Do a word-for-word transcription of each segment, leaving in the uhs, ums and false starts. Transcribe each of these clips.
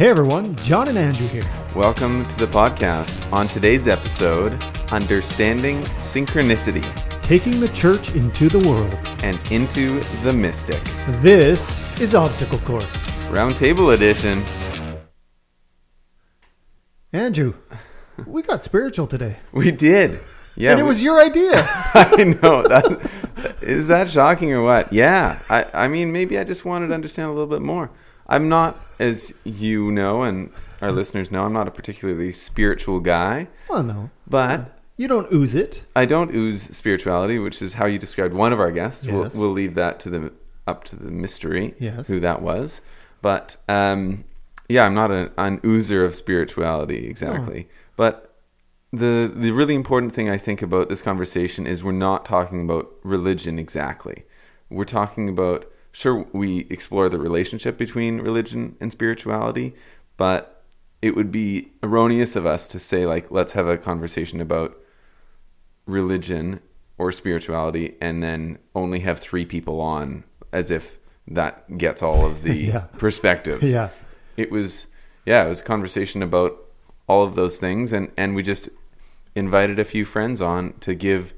Hey everyone, John and Andrew here. Welcome to the podcast. On today's episode, Understanding Synchronicity. Taking the church into the world. And into the mystic. This is Obstacle Course. Roundtable edition. Andrew, we got spiritual today. We did. Yeah, and it we, was your idea. I know. That, is that shocking or what? Yeah. I, I mean, maybe I just wanted to understand a little bit more. I'm not, as you know, and our listeners know, I'm not a particularly spiritual guy. Well, no. But... Yeah. You don't ooze it. I don't ooze spirituality, which is how you described one of our guests. Yes. We'll, we'll leave that to the up to the mystery, yes, who that was. But, um, yeah, I'm not an, an oozer of spirituality, exactly. Oh. But the the really important thing I think about this conversation is we're not talking about religion exactly. We're talking about... Sure, we explore the relationship between religion and spirituality, but it would be erroneous of us to say, like, let's have a conversation about religion or spirituality and then only have three people on as if that gets all of the yeah. perspectives. Yeah. It was, yeah, it was a conversation about all of those things, and, and we just invited a few friends on to give,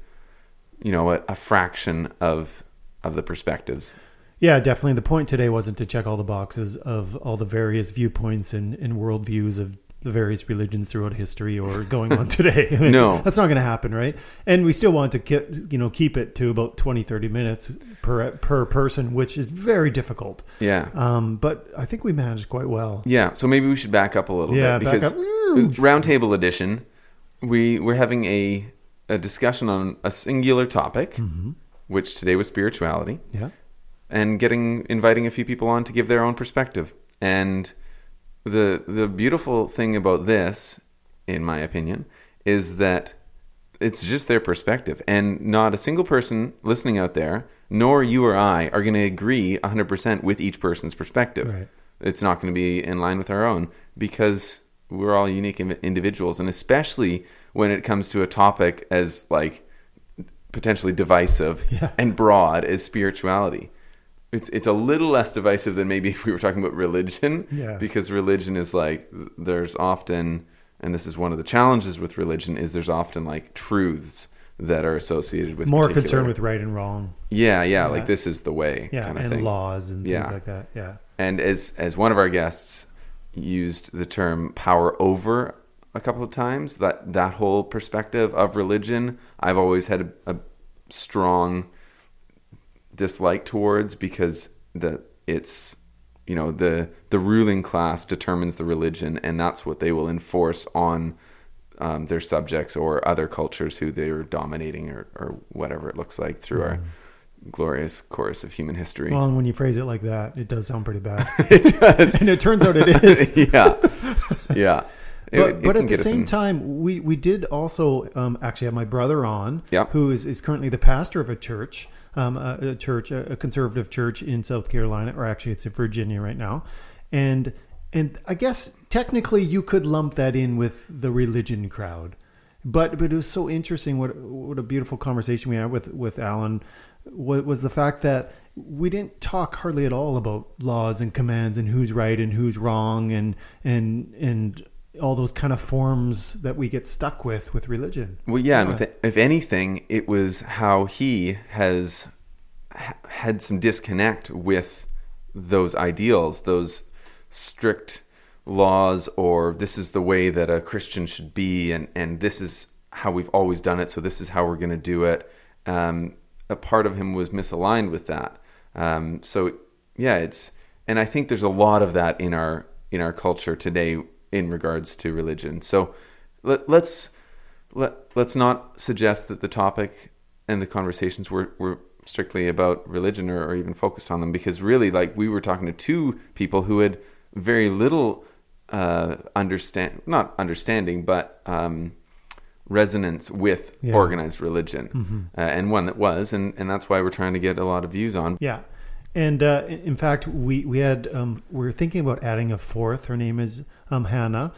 you know, a, a fraction of of the perspectives. Yeah, definitely. The point today wasn't to check all the boxes of all the various viewpoints and, and worldviews of the various religions throughout history or going on today. I mean, no. That's not going to happen, right? And we still want to keep, you know, keep it to about twenty, thirty minutes per per person, which is very difficult. Yeah. Um, but I think we managed quite well. Yeah, so maybe we should back up a little yeah, bit. Because Roundtable Edition, we, we're having a, a discussion on a singular topic, mm-hmm, which today was spirituality. Yeah. And getting inviting a few people on to give their own perspective. And the the beautiful thing about this, in my opinion, is that it's just their perspective. And not a single person listening out there, nor you or I, are going to agree one hundred percent with each person's perspective. Right. It's not going to be in line with our own, because we're all unique individuals. And especially when it comes to a topic as like potentially divisive yeah. and broad as spirituality. It's it's a little less divisive than maybe if we were talking about religion, yeah. because religion is like, there's often, and this is one of the challenges with religion, is there's often like truths that are associated with more particular... concern with right and wrong. Yeah, yeah, yeah. Like this is the way. Yeah, kind of and thing. Laws and yeah. things like that. Yeah. And as as one of our guests used the term power over a couple of times, that that whole perspective of religion, I've always had a, a strong dislike towards, because the it's you know the the ruling class determines the religion, and that's what they will enforce on um, their subjects or other cultures who they are dominating or, or whatever it looks like through mm. our glorious course of human history. Well, and when you phrase it like that, it does sound pretty bad. It does, and it turns out it is. yeah, yeah. It, but it but at the same in... time, we we did also um, actually have my brother on, yeah. who is, is currently the pastor of a church. Um, a, a church, a, a conservative church in South Carolina, or actually it's in Virginia right now. And and I guess technically you could lump that in with the religion crowd. But but it was so interesting what what a beautiful conversation we had with, with Allen, what was the fact that we didn't talk hardly at all about laws and commands and who's right and who's wrong and and and all those kind of forms that we get stuck with with religion. Well, yeah, yeah. and with, if anything, it was how he has ha- had some disconnect with those ideals, those strict laws, or this is the way that a Christian should be, and, and this is how we've always done it, so this is how we're going to do it. Um, a part of him was misaligned with that. Um, so, yeah, it's... And I think there's a lot of that in our in our culture today, in regards to religion. So let, let's let, let's not suggest that the topic and the conversations were, were strictly about religion or, or even focused on them, because really, like, we were talking to two people who had very little uh, understand not understanding but um, resonance with yeah. organized religion, mm-hmm. uh, and one that was, and, and that's why we're trying to get a lot of views on. Yeah. And uh, in fact, we we had um, we were thinking about adding a fourth. Her name is um, Hannah,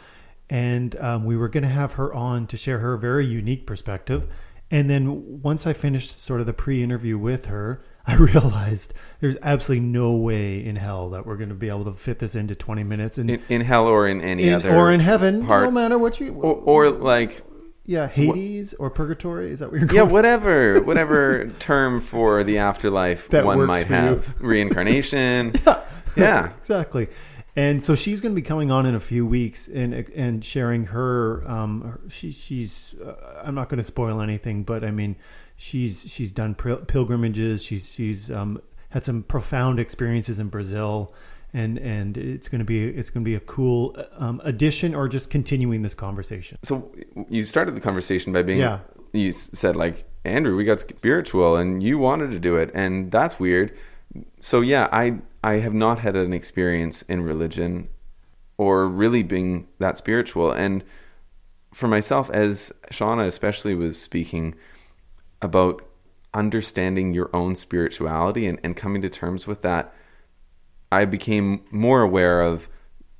and um, we were going to have her on to share her very unique perspective. And then once I finished sort of the pre-interview with her, I realized there's absolutely no way in hell that we're going to be able to fit this into twenty minutes. And in, in hell or in any in, other or in heaven, part. No matter what you or, or like yeah, Hades wh- or purgatory. Is that what you're calling? Yeah, whatever, whatever term for the afterlife that one might have. Reincarnation. yeah, yeah, exactly. And so she's going to be coming on in a few weeks and and sharing her. Um, she she's. Uh, I'm not going to spoil anything, but I mean, she's she's done pilgrimages. She's she's um, had some profound experiences in Brazil, and and it's going to be it's going to be a cool um, addition or just continuing this conversation. So you started the conversation by being. Yeah. You said like, Andrew, we got spiritual, and you wanted to do it, and that's weird. So yeah, I. I have not had an experience in religion or really being that spiritual. And for myself, as Shauna especially was speaking about understanding your own spirituality and, and coming to terms with that, I became more aware of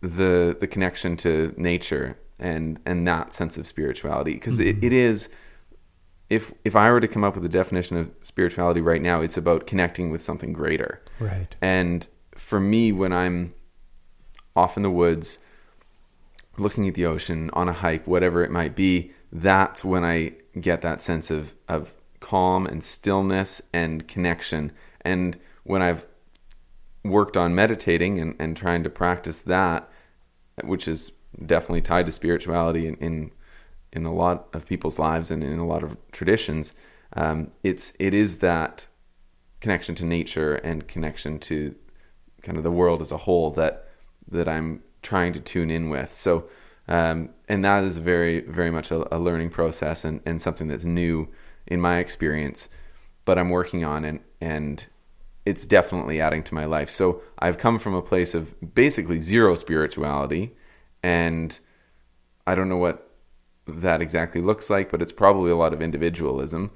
the the connection to nature and, and that sense of spirituality. Because mm-hmm. it, it is, if if I were to come up with a definition of spirituality right now, it's about connecting with something greater. Right. And for me, when I'm off in the woods, looking at the ocean, on a hike, whatever it might be, that's when I get that sense of, of calm and stillness and connection. And when I've worked on meditating and, and trying to practice that, which is definitely tied to spirituality in, in, in a lot of people's lives and in a lot of traditions, um, it's it is that connection to nature and connection to kind of the world as a whole that that I'm trying to tune in with. So, um, and that is very, very much a, a learning process and, and something that's new in my experience, but I'm working on and and it's definitely adding to my life. So I've come from a place of basically zero spirituality, and I don't know what that exactly looks like, but it's probably a lot of individualism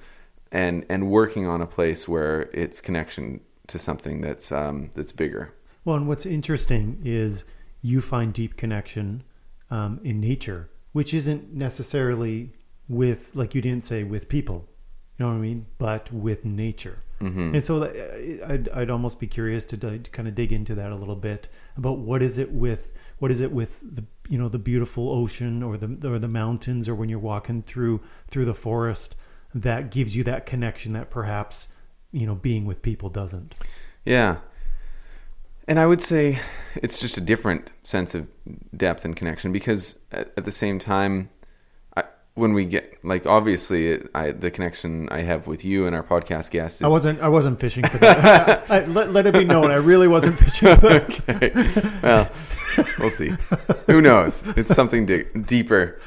and, and working on a place where it's connection to something that's um, that's bigger. Well, and what's interesting is you find deep connection um, in nature, which isn't necessarily with, like you didn't say, with people, you know what I mean, but with nature. Mm-hmm. And so I'd, I'd almost be curious to, to kind of dig into that a little bit about what is it with what is it with the you know the beautiful ocean or the or the mountains or when you're walking through through the forest that gives you that connection that perhaps, you know, being with people doesn't. Yeah. And I would say it's just a different sense of depth and connection because at, at the same time, I, when we get, like, obviously it, I, the connection I have with you and our podcast guest is... I wasn't, I wasn't fishing for that. I, I, let, let it be known. I really wasn't fishing for that. Okay. Well, we'll see. Who knows? It's something di- deeper.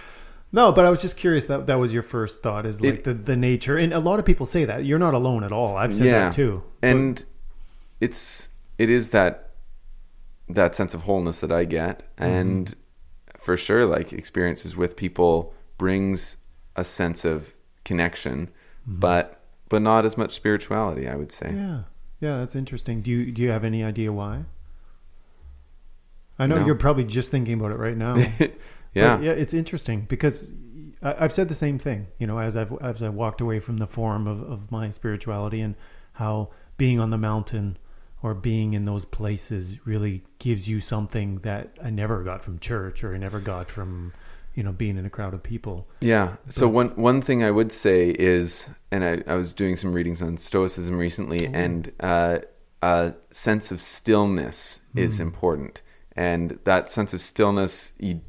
No, but I was just curious that that was your first thought is like it, the, the nature. And a lot of people say that. You're not alone at all. I've said yeah. that too. And but. it's it is that that sense of wholeness that I get. Mm-hmm. And for sure, like, experiences with people brings a sense of connection, mm-hmm. but but not as much spirituality, I would say. Yeah. Yeah, that's interesting. Do you do you have any idea why? I know no. You're probably just thinking about it right now. Yeah, but yeah, it's interesting because I've said the same thing, you know, as I've as I walked away from the forum of, of my spirituality and how being on the mountain or being in those places really gives you something that I never got from church or I never got from, you know, being in a crowd of people. Yeah. But, so one one thing I would say is, and I, I was doing some readings on Stoicism recently, oh. and uh, a sense of stillness mm. is important, and that sense of stillness you.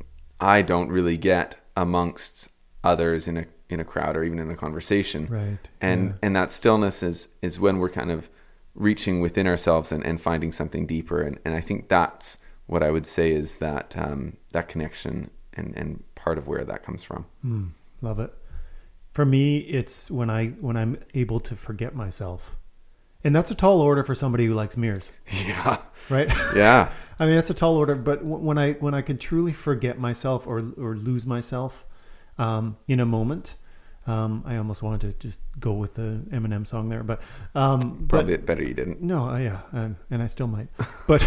I don't really get amongst others in a in a crowd or even in a conversation. Right. And yeah. and that stillness is is when we're kind of reaching within ourselves and, and finding something deeper. And, and I think that's what I would say is that um, that connection and, and part of where that comes from. Mm, love it. For me, it's when I when I'm able to forget myself. And that's a tall order for somebody who likes mirrors. Yeah. Right? Yeah. I mean, that's a tall order, but when I when I can truly forget myself or or lose myself um, in a moment, um, I almost wanted to just go with the Eminem song there, but um, probably but, better you didn't. No, uh, yeah, um, and I still might. But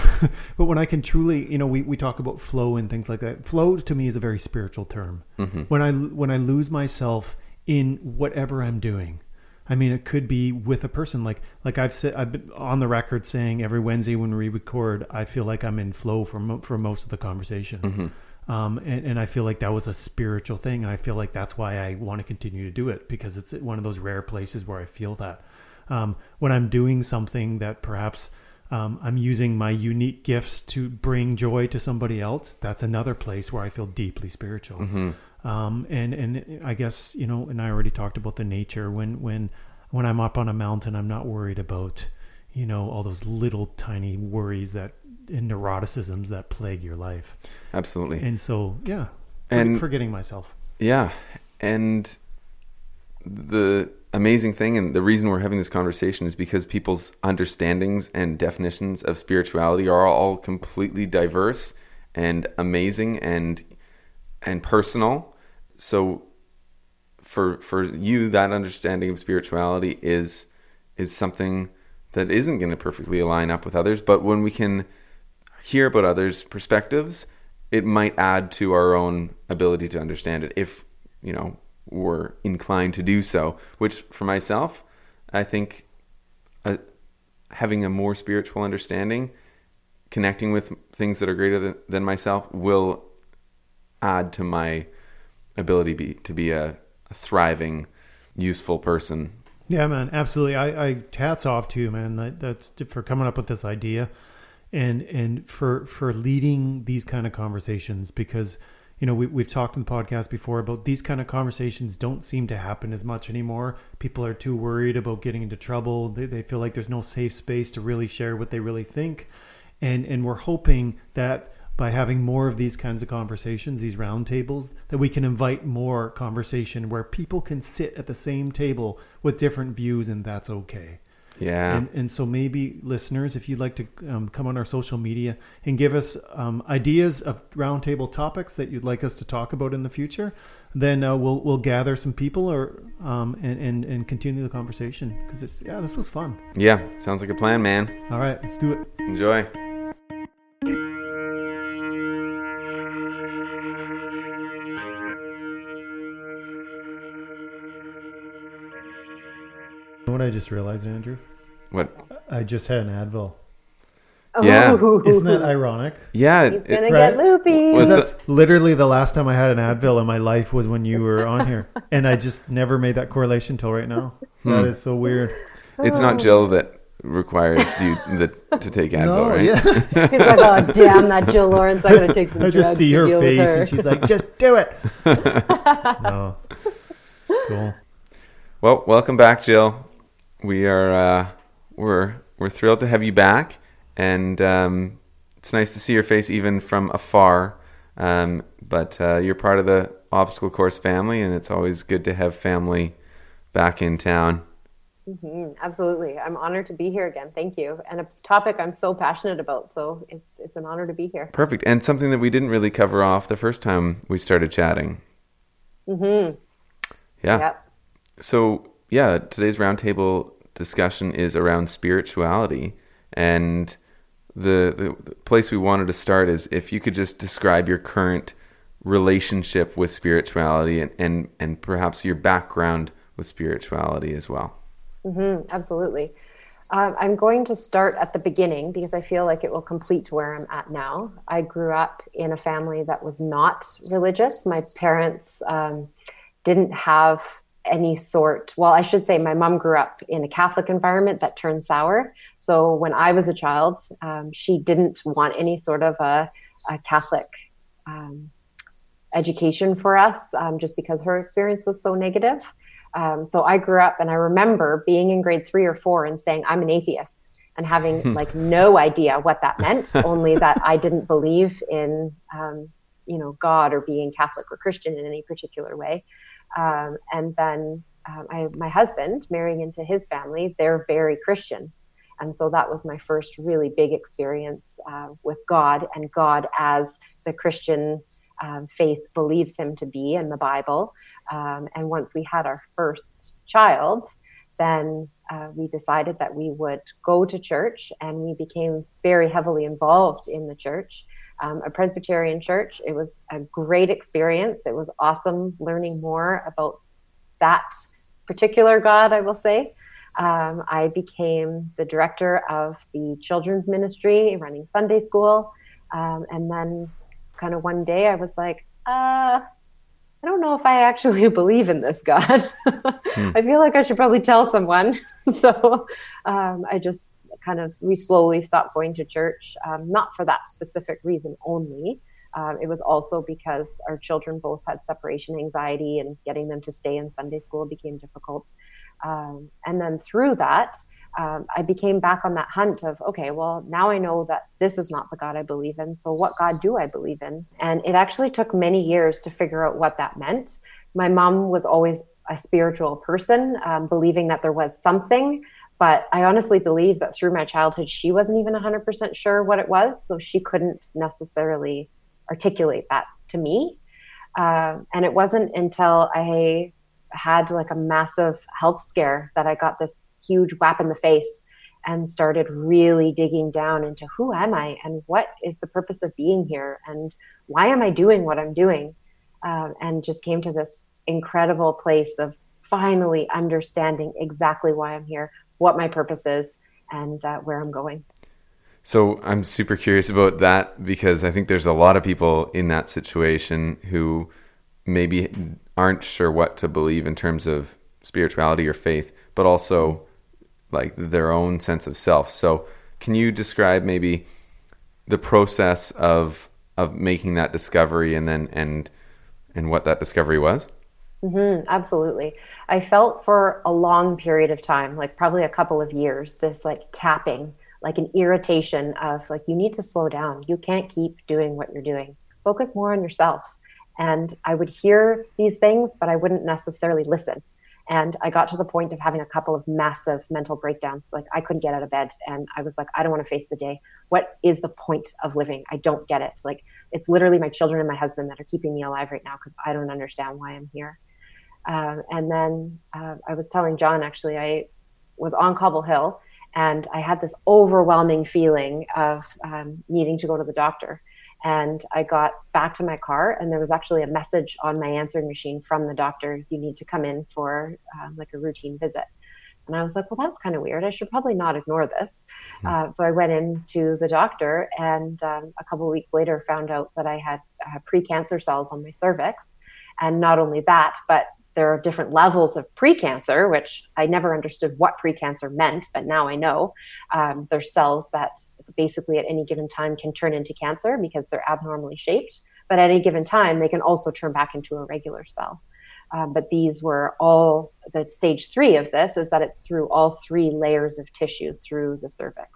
but when I can truly, you know, we, we talk about flow and things like that. Flow to me is a very spiritual term. Mm-hmm. When I when I lose myself in whatever I'm doing, I mean, it could be with a person like like I've said, I've been on the record saying every Wednesday when we record, I feel like I'm in flow for mo- for most of the conversation. Mm-hmm. Um, and, and I feel like that was a spiritual thing. And I feel like that's why I want to continue to do it, because it's one of those rare places where I feel that um, when I'm doing something that perhaps um, I'm using my unique gifts to bring joy to somebody else. That's another place where I feel deeply spiritual. Mm-hmm. Um, and, and I guess, you know, and I already talked about the nature when, when, when I'm up on a mountain, I'm not worried about, you know, all those little tiny worries that, and neuroticisms that plague your life. Absolutely. And so, yeah, and forgetting myself. Yeah. And the amazing thing, and the reason we're having this conversation, is because people's understandings and definitions of spirituality are all completely diverse and amazing and, and personal. So for for you, that understanding of spirituality is is something that isn't going to perfectly align up with others, but when we can hear about others' perspectives, it might add to our own ability to understand it, if, you know, we're inclined to do so. Which for myself, I think uh, having a more spiritual understanding, connecting with things that are greater than, than myself, will add to my ability be, to be a, a thriving, useful person. Yeah, man, absolutely. I, I hats off to you, man. That, that's for coming up with this idea, and and for for leading these kind of conversations, because, you know, we we've talked in the podcast before about these kind of conversations don't seem to happen as much anymore. People are too worried about getting into trouble. They they feel like there's no safe space to really share what they really think, and and we're hoping that by having more of these kinds of conversations, these round tables, that we can invite more conversation where people can sit at the same table with different views, and that's okay. Yeah. And, and so maybe listeners, if you'd like to um, come on our social media and give us um, ideas of round table topics that you'd like us to talk about in the future, then uh, we'll we'll gather some people or um and, and, and continue the conversation, because it's yeah, this was fun. Yeah, sounds like a plan, man. All right, let's do it. Enjoy. What I just realized, Andrew? What? I just had an Advil. Oh. Yeah. Isn't that ironic? Yeah. He's going to get loopy. Because that's literally the last time I had an Advil in my life was when you were on here. And I just never made that correlation till right now. Hmm. That is so weird. It's not Jill that requires you the, to take Advil, no, right? Yeah. He's like, oh, damn, just, that Jill Lawrence. I'm going to take some I drugs. I just see her face her. And she's like, just do it. No. Cool. Well, welcome back, Jill. We are uh, we're we're thrilled to have you back, and um, it's nice to see your face even from afar. Um, but uh, you're part of the Obstacle Course family, and it's always good to have family back in town. Mm-hmm. Absolutely, I'm honored to be here again. Thank you, and a topic I'm so passionate about. So it's it's an honor to be here. Perfect, and something that we didn't really cover off the first time we started chatting. Mm-hmm. Yeah. Yep. So. Yeah, today's roundtable discussion is around spirituality, and the, the place we wanted to start is if you could just describe your current relationship with spirituality and, and, and perhaps your background with spirituality as well. Mm-hmm, absolutely. Um, I'm going to start at the beginning because I feel like it will complete where I'm at now. I grew up in a family that was not religious. My parents um, didn't have any sort, well, I should say my mom grew up in a Catholic environment that turned sour. So when I was a child, um, she didn't want any sort of a, a Catholic um, education for us, um, just because her experience was so negative. Um, so I grew up, and I remember being in grade three or four and saying, I'm an atheist, and having like no idea what that meant, only that I didn't believe in, um, you know, God or being Catholic or Christian in any particular way. Um, and then um, I, my husband, marrying into his family, they're very Christian. And so that was my first really big experience uh, with God, and God as the Christian um, faith believes him to be in the Bible. Um, and once we had our first child, then uh, we decided that we would go to church, and we became very heavily involved in the church. Um, a Presbyterian church. It was a great experience. It was awesome learning more about that particular God, I will say. Um, I became the director of the children's ministry, running Sunday school. Um, and then kind of one day I was like, uh, I don't know if I actually believe in this God. hmm. I feel like I should probably tell someone. So um, I just kind of, we slowly stopped going to church, um, not for that specific reason only. Um, it was also because our children both had separation anxiety, and getting them to stay in Sunday school became difficult. Um, and then through that, um, I became back on that hunt of, okay, well, now I know that this is not the God I believe in. So what God do I believe in? And it actually took many years to figure out what that meant. My mom was always a spiritual person, um, believing that there was something. But I honestly believe that through my childhood, she wasn't even one hundred percent sure what it was. So she couldn't necessarily articulate that to me. Uh, and it wasn't until I had like a massive health scare that I got this huge whap in the face and started really digging down into who am I and what is the purpose of being here and why am I doing what I'm doing? Um, and just came to this incredible place of finally understanding exactly why I'm here, what my purpose is, and uh, where I'm going. So I'm super curious about that, because I think there's a lot of people in that situation who maybe aren't sure what to believe in terms of spirituality or faith, but also like their own sense of self. So can you describe maybe the process of of making that discovery and then and and what that discovery was? Mm-hmm, absolutely. I felt for a long period of time, like probably a couple of years, this like tapping, like an irritation of like, you need to slow down. You can't keep doing what you're doing. Focus more on yourself. And I would hear these things, but I wouldn't necessarily listen. And I got to the point of having a couple of massive mental breakdowns. Like I couldn't get out of bed. And I was like, I don't want to face the day. What is the point of living? I don't get it. Like it's literally my children and my husband that are keeping me alive right now, because I don't understand why I'm here. Um, and then uh, I was telling John, actually, I was on Cobble Hill and I had this overwhelming feeling of um, needing to go to the doctor. And I got back to my car, and there was actually a message on my answering machine from the doctor, you need to come in for um, like a routine visit. And I was like, well, that's kind of weird. I should probably not ignore this. Uh, so I went in to the doctor, and um, a couple of weeks later found out that I had uh, precancer cells on my cervix. And not only that, but there are different levels of precancer, which I never understood what precancer meant, but now I know. Um, there's cells that basically at any given time can turn into cancer because they're abnormally shaped, but at any given time, they can also turn back into a regular cell. Um, but these were all, the stage three of this is that it's through all three layers of tissue through the cervix.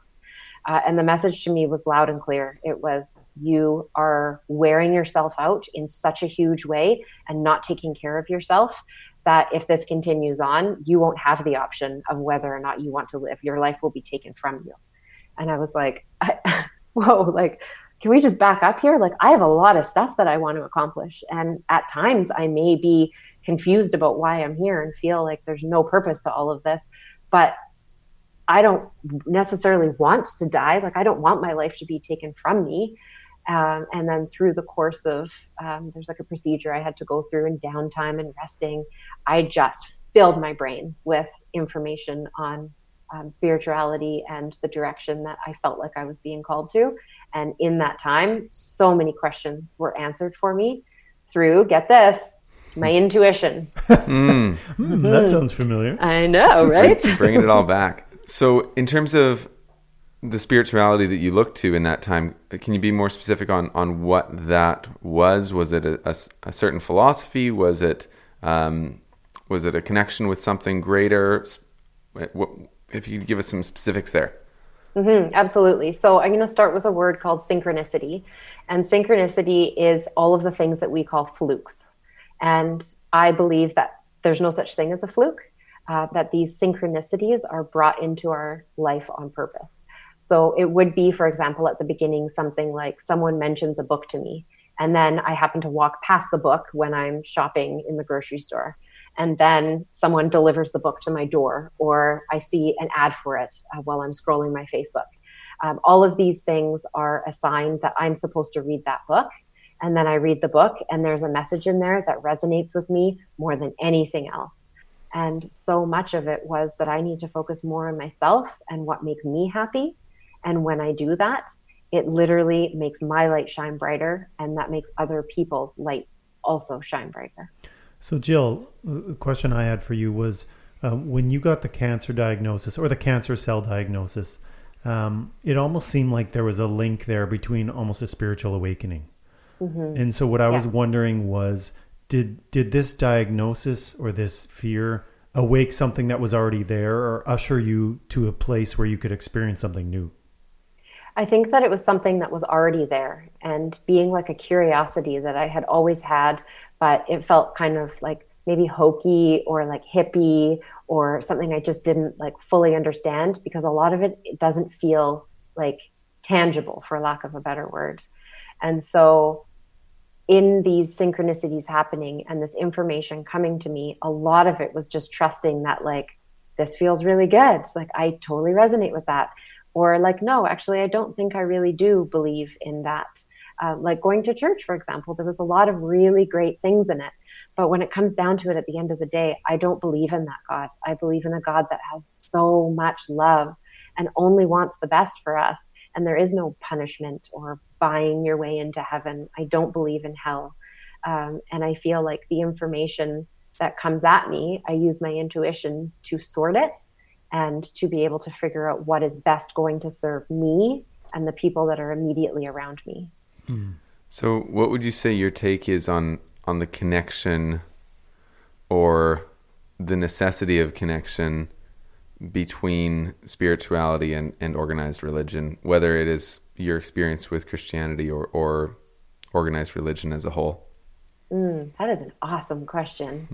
Uh, and the message to me was loud and clear. It was, you are wearing yourself out in such a huge way and not taking care of yourself that if this continues on, you won't have the option of whether or not you want to live. Your life will be taken from you. And I was like, I, whoa, like, can we just back up here? Like, I have a lot of stuff that I want to accomplish. And at times I may be confused about why I'm here and feel like there's no purpose to all of this, but I don't necessarily want to die. Like, I don't want my life to be taken from me. Um, and then through the course of, um, there's like a procedure I had to go through and downtime and resting. I just filled my brain with information on um, spirituality and the direction that I felt like I was being called to. And in that time, so many questions were answered for me through, get this, my intuition. mm. Mm, that sounds familiar. I know, right? Bringing it all back. So in terms of the spirituality that you looked to in that time, can you be more specific on, on what that was? Was it a, a, a certain philosophy? Was it um, was it a connection with something greater? What, if you could give us some specifics there. Mm-hmm, absolutely. So I'm going to start with a word called synchronicity. And synchronicity is all of the things that we call flukes. And I believe that there's no such thing as a fluke. Uh, that these synchronicities are brought into our life on purpose. So it would be, for example, at the beginning, something like someone mentions a book to me, and then I happen to walk past the book when I'm shopping in the grocery store. And then someone delivers the book to my door, or I see an ad for it uh, while I'm scrolling my Facebook. Um, all of these things are a sign that I'm supposed to read that book. And then I read the book, and there's a message in there that resonates with me more than anything else. And so much of it was that I need to focus more on myself and what makes me happy. And when I do that, it literally makes my light shine brighter, and that makes other people's lights also shine brighter. So Jill, the question I had for you was, um, when you got the cancer diagnosis or the cancer cell diagnosis, um, it almost seemed like there was a link there between almost a spiritual awakening. Mm-hmm. And so what I yes. was wondering was, did did this diagnosis or this fear awake something that was already there, or usher you to a place where you could experience something new? I think that it was something that was already there, and being like a curiosity that I had always had, but it felt kind of like maybe hokey or like hippie or something I just didn't like fully understand, because a lot of it, it doesn't feel like tangible, for lack of a better word. And so in these synchronicities happening and this information coming to me, a lot of it was just trusting that, like, this feels really good. Like, I totally resonate with that. Or like, no, actually, I don't think I really do believe in that. Uh, like going to church, for example, there was a lot of really great things in it. But when it comes down to it at the end of the day, I don't believe in that God. I believe in a God that has so much love and only wants the best for us. And there is no punishment or buying your way into heaven. I don't believe in hell. Um, and I feel like the information that comes at me, I use my intuition to sort it and to be able to figure out what is best going to serve me and the people that are immediately around me. Mm. So what would you say your take is on, on the connection or the necessity of connection between spirituality and, and organized religion, whether it is your experience with Christianity or, or organized religion as a whole? Mm, that is an awesome question.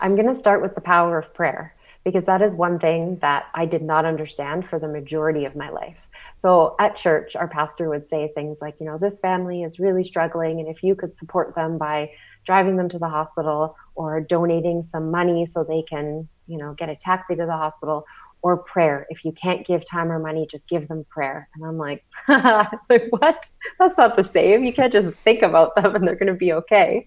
I'm going to start with the power of prayer, because that is one thing that I did not understand for the majority of my life. So at church, our pastor would say things like, you know, this family is really struggling, and if you could support them by driving them to the hospital or donating some money so they can, you know, get a taxi to the hospital, or prayer. If you can't give time or money, just give them prayer. And I'm like, like, what? That's not the same. You can't just think about them and they're going to be okay.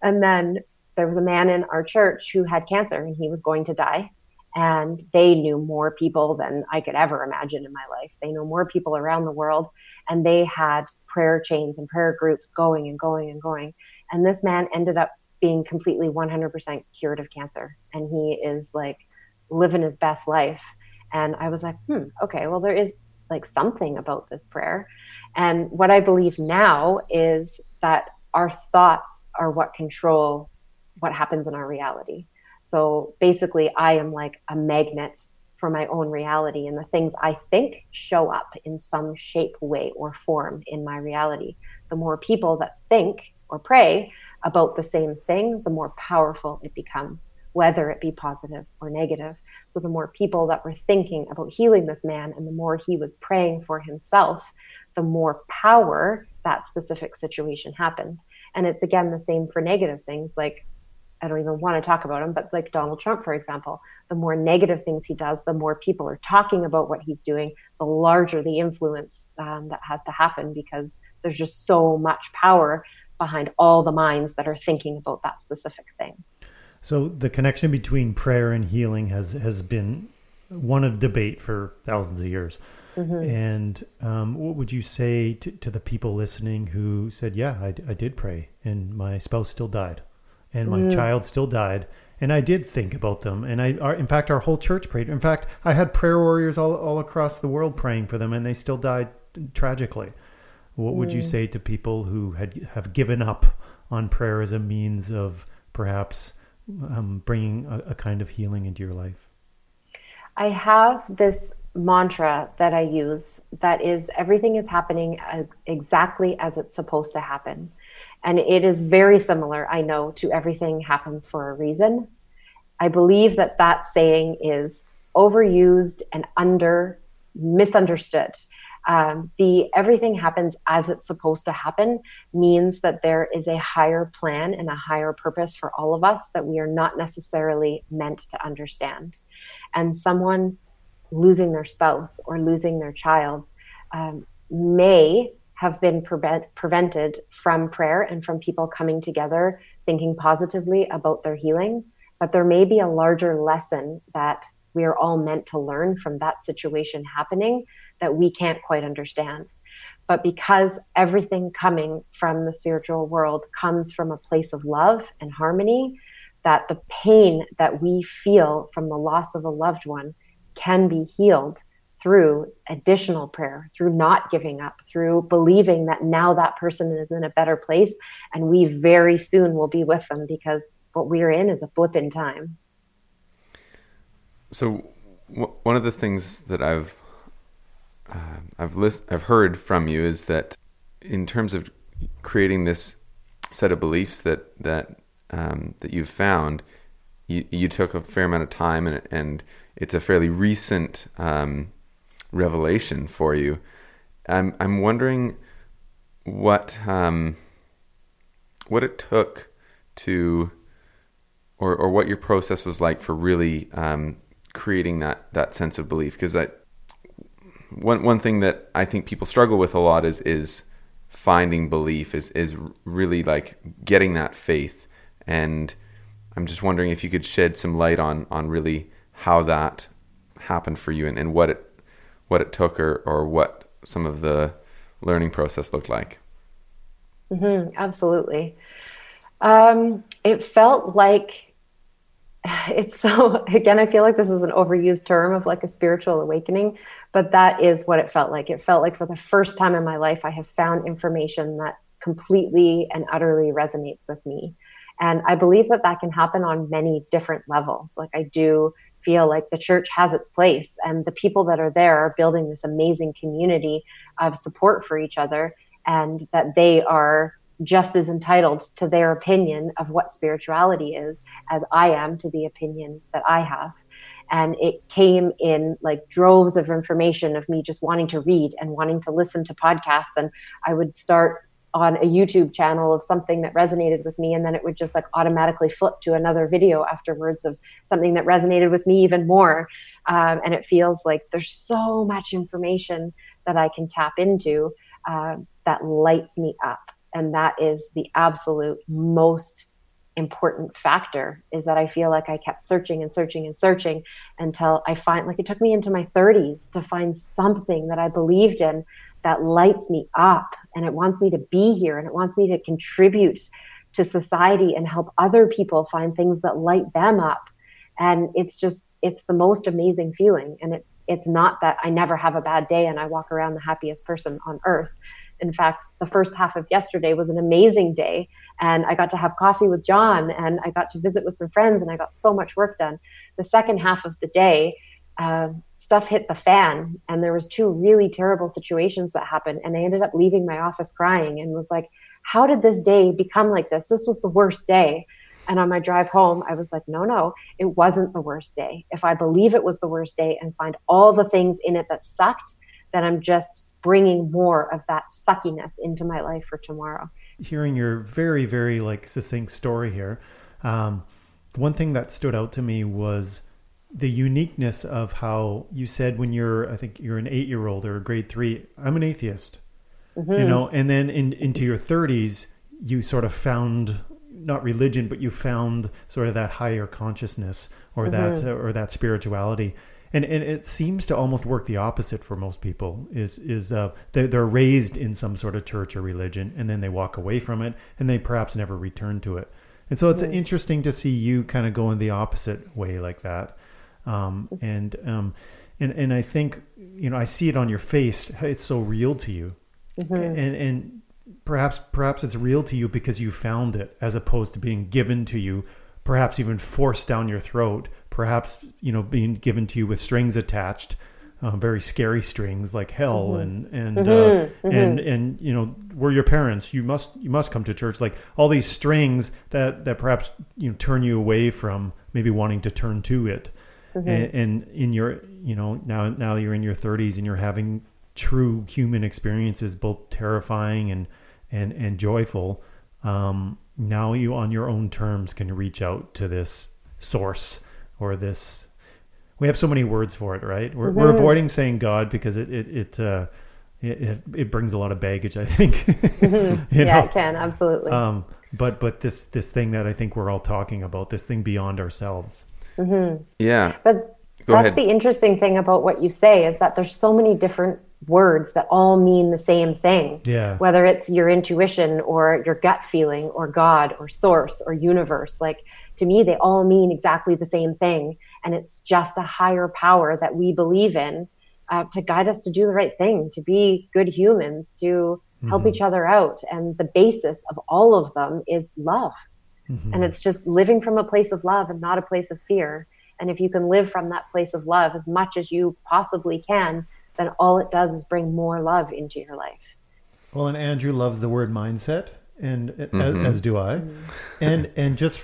And then there was a man in our church who had cancer and he was going to die. And they knew more people than I could ever imagine in my life. They know more people around the world. And they had prayer chains and prayer groups going and going and going. And this man ended up being completely one hundred percent cured of cancer. And he is like living his best life. And I was like, hmm, okay, well, there is like something about this prayer. And what I believe now is that our thoughts are what control what happens in our reality. So basically, I am like a magnet for my own reality, and the things I think show up in some shape, way, or form in my reality. The more people that think or pray about the same thing, the more powerful it becomes, whether it be positive or negative. So the more people that were thinking about healing this man, and the more he was praying for himself, the more power that specific situation happened. And it's, again, the same for negative things. Like, I don't even want to talk about him, but like Donald Trump, for example, the more negative things he does, the more people are talking about what he's doing, the larger the influence um, that has to happen, because there's just so much power behind all the minds that are thinking about that specific thing. So the connection between prayer and healing has, has been one of debate for thousands of years. Mm-hmm. And um, what would you say to, to the people listening who said, yeah, I, I did pray and my spouse still died? And my mm. child still died. And I did think about them. And I, our, in fact, our whole church prayed. In fact, I had prayer warriors all, all across the world praying for them, and they still died tragically. What mm. would you say to people who had have given up on prayer as a means of perhaps um, bringing a, a kind of healing into your life? I have this mantra that I use that is, everything is happening as, exactly as it's supposed to happen. And it is very similar, I know, to everything happens for a reason. I believe that that saying is overused and under misunderstood. Um, the everything happens as it's supposed to happen means that there is a higher plan and a higher purpose for all of us that we are not necessarily meant to understand. And someone losing their spouse or losing their child um, may have been pre- prevented from prayer and from people coming together, thinking positively about their healing but there may be a larger lesson that we are all meant to learn from that situation happening that we can't quite understand. But because everything coming from the spiritual world comes from a place of love and harmony, that the pain that we feel from the loss of a loved one can be healed through additional prayer, through not giving up, through believing that now that person is in a better place and we very soon will be with them, because what we're in is a blip in time. So w- one of the things that I've uh, I've list- I've heard from you is that in terms of creating this set of beliefs that that um, that you've found, you you took a fair amount of time, and and it's a fairly recent um, revelation for you. I'm I'm wondering what um, what it took to, or or what your process was like for really um, creating that, that sense of belief. Because I one one thing that I think people struggle with a lot is is finding belief, is is really like getting that faith. And I'm just wondering if you could shed some light on on really how that happened for you, and, and what it what it took, or or what some of the learning process looked like. Mm-hmm, absolutely. Um, it felt like it's so, again, I feel like this is an overused term of like a spiritual awakening, but that is what it felt like. It felt like for the first time in my life, I have found information that completely and utterly resonates with me. And I believe that that can happen on many different levels. Like, I do feel like the church has its place, and the people that are there are building this amazing community of support for each other, and that they are just as entitled to their opinion of what spirituality is as I am to the opinion that I have. And it came in like droves of information of me just wanting to read and wanting to listen to podcasts. And I would start on a YouTube channel of something that resonated with me, and then it would just like automatically flip to another video afterwards of something that resonated with me even more. Um, and it feels like there's so much information that I can tap into uh, that lights me up. And that is the absolute most important factor, is that I feel like I kept searching and searching and searching until I find, like, it took me into my thirties to find something that I believed in that lights me up, and it wants me to be here, and it wants me to contribute to society and help other people find things that light them up. And it's just, it's the most amazing feeling. And it, it's not that I never have a bad day and I walk around the happiest person on earth. In fact, the first half of yesterday was an amazing day, and I got to have coffee with John, and I got to visit with some friends, and I got so much work done. The second half of the day, uh, stuff hit the fan, and there was two really terrible situations that happened, and I ended up leaving my office crying and was like, how did this day become like this? This was the worst day. And on my drive home, I was like, no, no, it wasn't the worst day. If I believe it was the worst day and find all the things in it that sucked, then I'm just bringing more of that suckiness into my life for tomorrow. Hearing your very, very like succinct story here, um, one thing that stood out to me was the uniqueness of how you said when you're, I think you're an eight-year-old or grade three, I'm an atheist, mm-hmm. you know, and then in, into your thirties, you sort of found not religion, but you found sort of that higher consciousness, or mm-hmm. that, or that spirituality. And and it seems to almost work the opposite for most people, is is uh, they're, they're raised in some sort of church or religion, and then they walk away from it, and they perhaps never return to it. And so it's mm-hmm. interesting to see you kind of going the opposite way like that. Um, and um, and and I think, you know, I see it on your face. It's so real to you. Mm-hmm. And and perhaps perhaps it's real to you because you found it, as opposed to being given to you, perhaps even forced down your throat, perhaps, you know, being given to you with strings attached, um, very scary strings like hell mm-hmm. and, and, mm-hmm. Uh, mm-hmm. and, and, you know, we're your parents, you must, you must come to church, like all these strings that, that perhaps, you know, turn you away from maybe wanting to turn to it. Mm-hmm. And, and in your, you know, now, now you're in your thirties and you're having true human experiences, both terrifying and, and, and joyful. Um, now you on your own terms can reach out to this source, or this, we have so many words for it, right? We're, mm-hmm. we're avoiding saying God because it it it, uh, it it brings a lot of baggage, I think. mm-hmm. Yeah, know? It can, absolutely. Um, but but this this thing that I think we're all talking about, this thing beyond ourselves. Mm-hmm. Yeah. But Go that's ahead. The interesting thing about what you say is that there's so many different words that all mean the same thing. Yeah. Whether it's your intuition or your gut feeling or God or source or universe, like to me, they all mean exactly the same thing. And it's just a higher power that we believe in uh, to guide us to do the right thing, to be good humans, to help mm-hmm. each other out. And the basis of all of them is love. Mm-hmm. And it's just living from a place of love and not a place of fear. And if you can live from that place of love as much as you possibly can, then all it does is bring more love into your life. Well, and Andrew loves the word mindset, and mm-hmm. as, as do I. Mm-hmm. And and just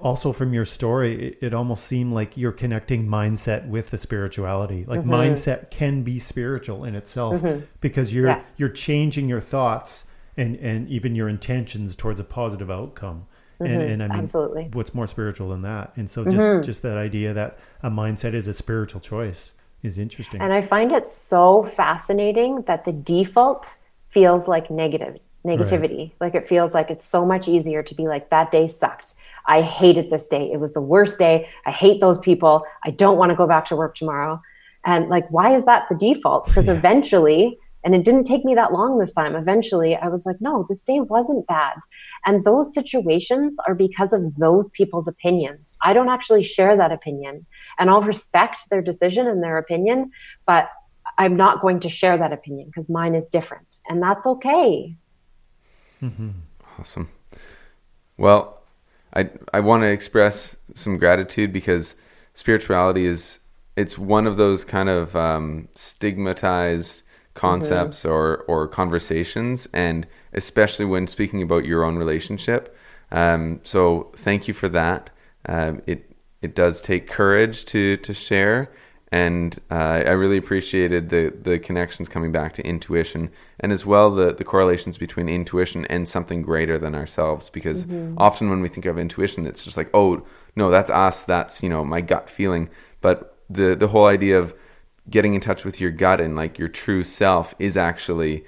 also from your story, it, it almost seemed like you're connecting mindset with the spirituality. Like mm-hmm. mindset can be spiritual in itself mm-hmm. because you're yes. you're changing your thoughts and, and even your intentions towards a positive outcome. Mm-hmm. And, and I mean, Absolutely. What's more spiritual than that? And so just, mm-hmm. just that idea that a mindset is a spiritual choice is interesting. And I find it so fascinating that the default feels like negative negativity. Right. Like it feels like it's so much easier to be like, that day sucked. I hated this day. It was the worst day. I hate those people. I don't want to go back to work tomorrow. And like, why is that the default? Because yeah. eventually... And it didn't take me that long this time. Eventually, I was like, no, this day wasn't bad. And those situations are because of those people's opinions. I don't actually share that opinion. And I'll respect their decision and their opinion, but I'm not going to share that opinion because mine is different. And that's okay. Mm-hmm. Awesome. Well, I I want to express some gratitude because spirituality is, it's one of those kind of um, stigmatized concepts mm-hmm. or or conversations, and especially when speaking about your own relationship. Um, so thank you for that. Um, it it does take courage to to share, and uh, I really appreciated the the connections coming back to intuition, and as well the the correlations between intuition and something greater than ourselves. Because mm-hmm. often when we think of intuition, it's just like, oh no, that's us. That's, you know, my gut feeling. But the the whole idea of getting in touch with your gut and like your true self is actually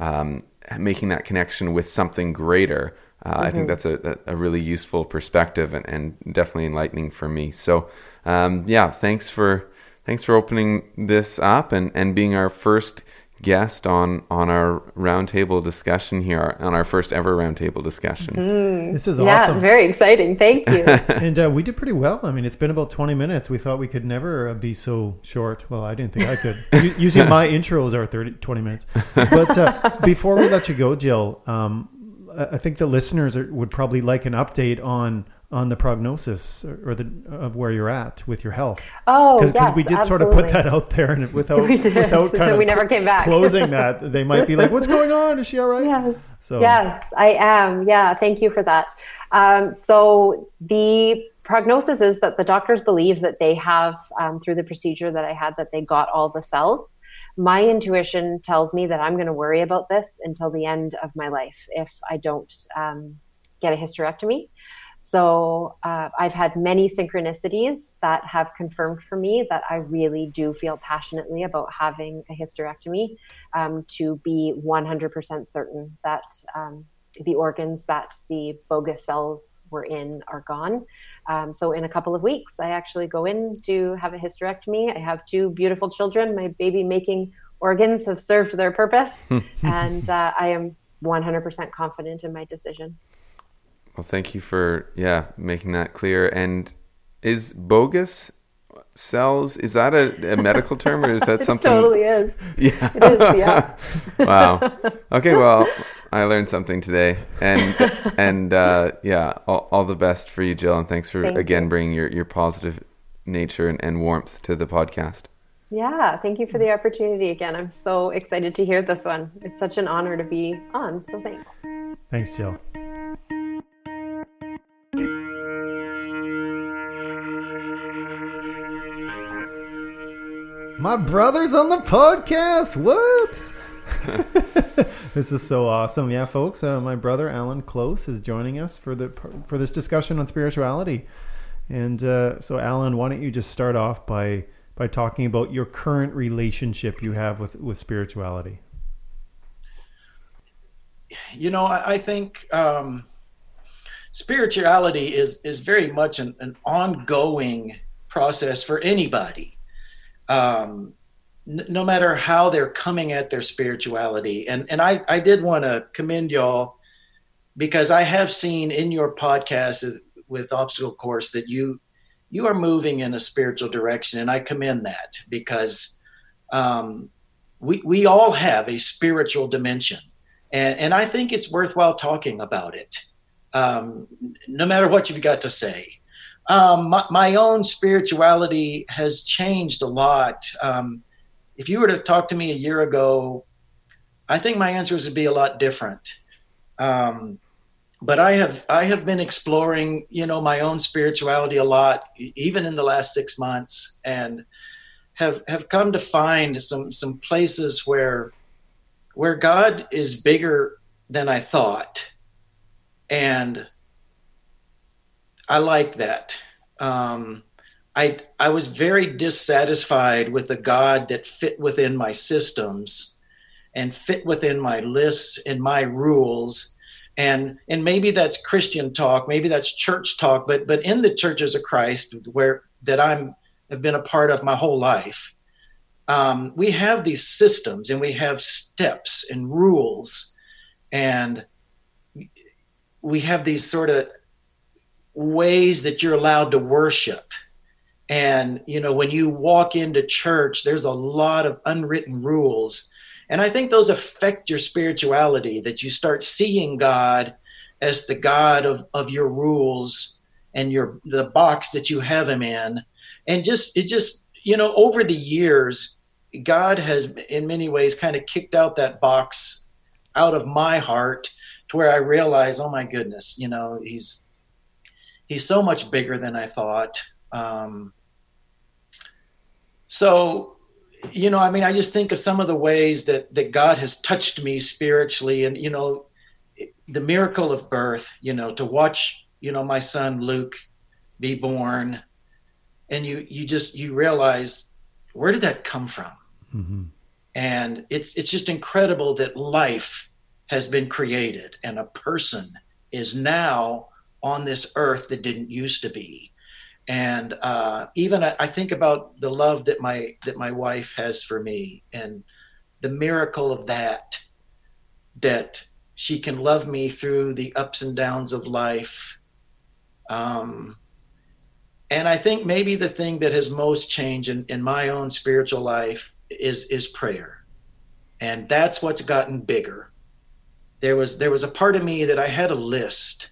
um, making that connection with something greater. Uh, mm-hmm. I think that's a, a really useful perspective and, and definitely enlightening for me. So um, yeah, thanks for thanks for opening this up and, and being our first guest on, on our roundtable discussion here, on our first ever roundtable discussion. Mm-hmm. This is yeah, awesome. Very exciting. Thank you. And uh, we did pretty well. I mean, it's been about twenty minutes. We thought we could never uh, be so short. Well, I didn't think I could. U- usually my intros are thirty, twenty minutes. But uh, before we let you go, Jill, um, I think the listeners are, would probably like an update on on the prognosis or the of where you're at with your health. Oh, Cause, yes, because we did absolutely. Sort of put that out there, and without we did. without kind of we never came back. Closing that, they might be like, "What's going on? Is she all right?" Yes, so. yes, I am. Yeah, thank you for that. Um, so the prognosis is that the doctors believe that they have um, through the procedure that I had that they got all the cells. My intuition tells me that I'm going to worry about this until the end of my life if I don't um, get a hysterectomy. So uh, I've had many synchronicities that have confirmed for me that I really do feel passionately about having a hysterectomy um, to be one hundred percent certain that um, the organs that the bogus cells were in are gone. Um, so in a couple of weeks, I actually go in to have a hysterectomy. I have two beautiful children. My baby-making organs have served their purpose, and uh, I am one hundred percent confident in my decision. Well, thank you for, yeah, making that clear. And is bogus cells, is that a, a medical term, or is that something? It totally is. Yeah. It is, yeah. Wow. Okay, well, I learned something today. And, and uh, yeah, all, all the best for you, Jill. And thanks for, thank again, you. bringing your, your positive nature and, and warmth to the podcast. Yeah, thank you for the opportunity again. I'm so excited to hear this one. It's such an honor to be on, so thanks. Thanks, Jill. My brother's on the podcast. What? This is so awesome. Yeah, folks, uh, my brother, Alan Close, is joining us for the for this discussion on spirituality. And uh, so, Alan, why don't you just start off by, by talking about your current relationship you have with, with spirituality? You know, I, I think um, spirituality is is very much an, an ongoing process for anybody, um, n- no matter how they're coming at their spirituality. And and I, I did want to commend y'all, because I have seen in your podcast with Obstacle Course that you you are moving in a spiritual direction, and I commend that, because um, we we all have a spiritual dimension, and, and I think it's worthwhile talking about it, um, no matter what you've got to say. Um, my, my own spirituality has changed a lot. Um, if you were to talk to me a year ago, I think my answers would be a lot different. Um, but I have, I have been exploring, you know, my own spirituality a lot, even in the last six months, and have, have come to find some, some places where, where God is bigger than I thought. And I like that. Um, I I was very dissatisfied with the God that fit within my systems and fit within my lists and my rules. And and maybe that's Christian talk, maybe that's church talk, but but in the Churches of Christ, where that I'm have been a part of my whole life, um, we have these systems and we have steps and rules, and we have these sort of ways that you're allowed to worship. And, you know, when you walk into church, there's a lot of unwritten rules. And I think those affect your spirituality, that you start seeing God as the God of, of your rules and your the box that you have him in. And just, it just, you know, over the years, God has in many ways kind of kicked out that box out of my heart, to where I realize, oh my goodness, you know, he's, He's so much bigger than I thought. Um, so, you know, I mean, I just think of some of the ways that, that God has touched me spiritually, and, you know, the miracle of birth, you know, to watch, you know, my son Luke be born, and you, you just, you realize, where did that come from? Mm-hmm. And it's, it's just incredible that life has been created and a person is now on this earth that didn't used to be. And uh, even I, I think about the love that my that my wife has for me, and the miracle of that, that she can love me through the ups and downs of life. Um, and I think maybe the thing that has most changed in, in my own spiritual life is is prayer. And that's what's gotten bigger. There was there was a part of me that I had a list.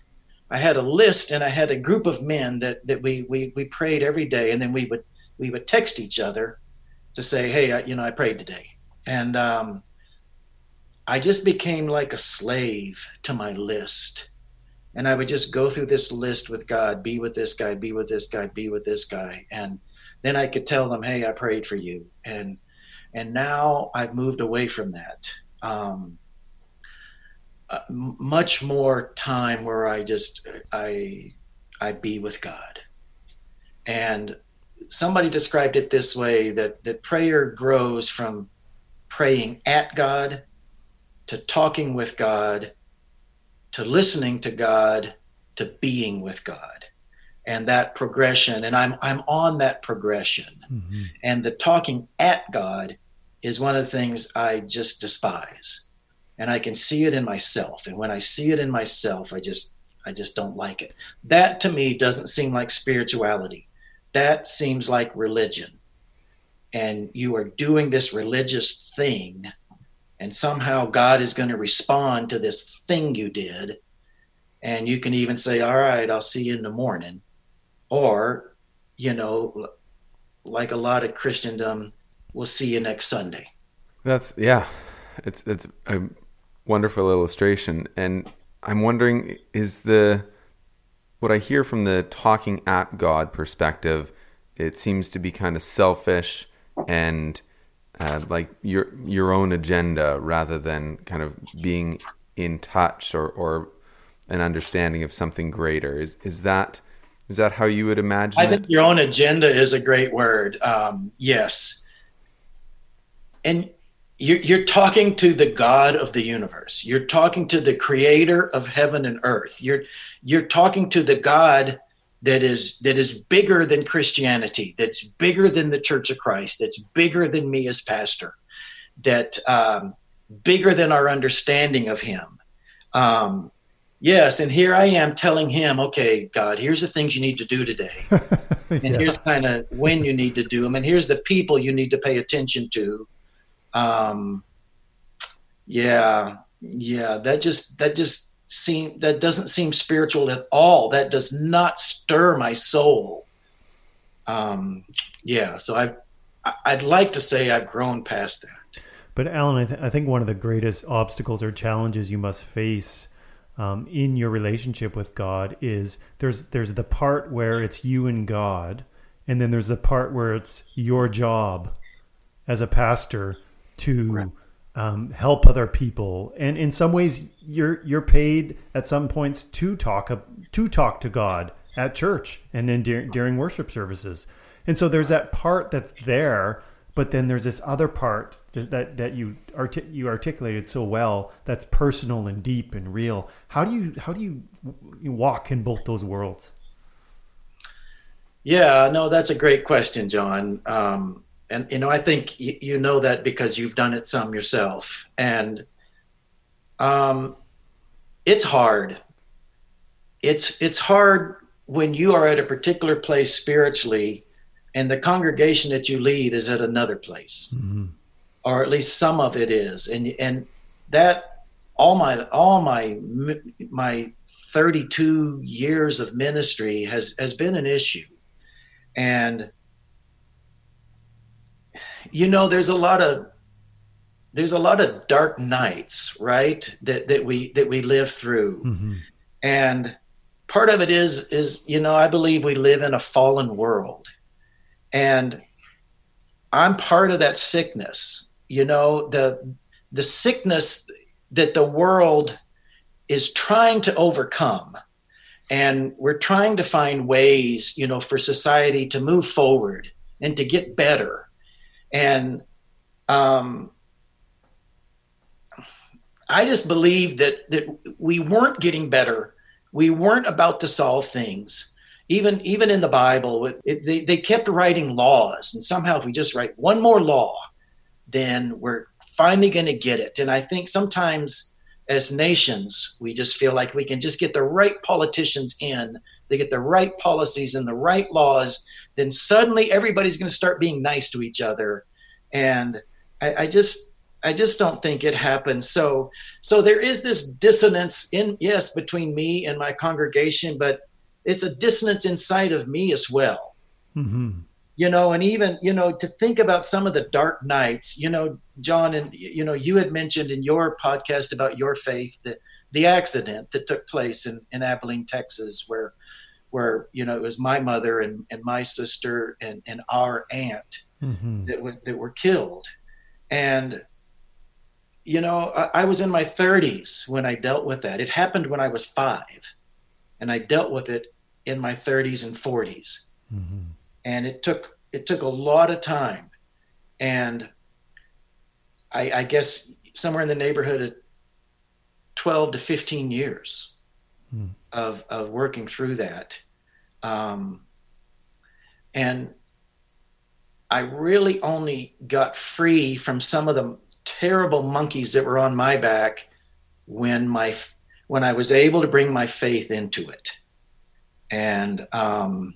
I had a list, and I had a group of men that, that we, we, we prayed every day. And then we would, we would text each other to say, hey, I, you know, I prayed today. And um, I just became like a slave to my list. And I would just go through this list with God, be with this guy, be with this guy, be with this guy. And then I could tell them, hey, I prayed for you. And, and now I've moved away from that. Um, Uh, much more time where I just, I, I be with God. And somebody described it this way, that, that prayer grows from praying at God, to talking with God, to listening to God, to being with God, and that progression. And I'm, I'm on that progression. Mm-hmm. And the talking at God is one of the things I just despise. And I can see it in myself. And when I see it in myself, I just I just don't like it. That to me doesn't seem like spirituality. That seems like religion. And you are doing this religious thing, and somehow God is going to respond to this thing you did. And you can even say, all right, I'll see you in the morning. Or, you know, like a lot of Christendom, we'll see you next Sunday. That's, yeah. It's it's a wonderful illustration, and I'm wondering, is the what I hear from the talking at God perspective, it seems to be kind of selfish and uh, like your your own agenda, rather than kind of being in touch or, or an understanding of something greater. Is is that is that how you would imagine? I think it? Your own agenda is a great word. Um, yes, and. You're, you're talking to the God of the universe. You're talking to the creator of heaven and earth. You're, you're talking to the God that is, that is bigger than Christianity, that's bigger than the Church of Christ, that's bigger than me as pastor, that um, bigger than our understanding of him. Um, yes, and here I am telling him, okay, God, here's the things you need to do today. And yeah. here's kind of when you need to do them. And here's the people you need to pay attention to. Um, yeah, yeah, that just, that just seem, that doesn't seem spiritual at all. That does not stir my soul. Um, yeah. So I, I'd like to say I've grown past that. But Alan, I, th- I think one of the greatest obstacles or challenges you must face, um, in your relationship with God is there's, there's the part where it's you and God, and then there's the part where it's your job as a pastor to right. um, help other people. And in some ways you're, you're paid at some points to talk, to talk to God at church and then during, during worship services. And so there's that part that's there, but then there's this other part that, that, that you artic- you articulated so well, that's personal and deep and real. How do you, how do you, you walk in both those worlds? Yeah, no, that's a great question, John. Um, And, you know, I think y- you know that because you've done it some yourself. And um, it's hard. It's it's hard when you are at a particular place spiritually and the congregation that you lead is at another place, mm-hmm. or at least some of it is. And and that all my all my my thirty-two years of ministry has has been an issue. And you know, there's a lot of there's a lot of dark nights, right? That that we that we live through, mm-hmm. and part of it is is you know I believe we live in a fallen world, and I'm part of that sickness. You know, the the sickness that the world is trying to overcome, and we're trying to find ways, you know, for society to move forward and to get better. And um, I just believe that that we weren't getting better. We weren't about to solve things. Even even in the Bible, it, they, they kept writing laws. And somehow if we just write one more law, then we're finally going to get it. And I think sometimes as nations, we just feel like we can just get the right politicians in. They get the right policies and the right laws, then suddenly everybody's going to start being nice to each other. And I, I just, I just don't think it happens. So, so there is this dissonance in, yes, between me and my congregation, but it's a dissonance inside of me as well, mm-hmm. you know, and even, you know, to think about some of the dark nights, you know, John, and, you know, you had mentioned in your podcast about your faith that the accident that took place in, in Abilene, Texas, where, where, you know, it was my mother and, and my sister and, and our aunt mm-hmm. that were, that were killed. And, you know, I, I was in my thirties when I dealt with that. It happened when I was five, and I dealt with it in my thirties and forties. Mm-hmm. And it took, it took a lot of time. And I, I guess somewhere in the neighborhood of twelve to fifteen years hmm. of, of working through that. Um, and I really only got free from some of the terrible monkeys that were on my back when my, when I was able to bring my faith into it. And, um,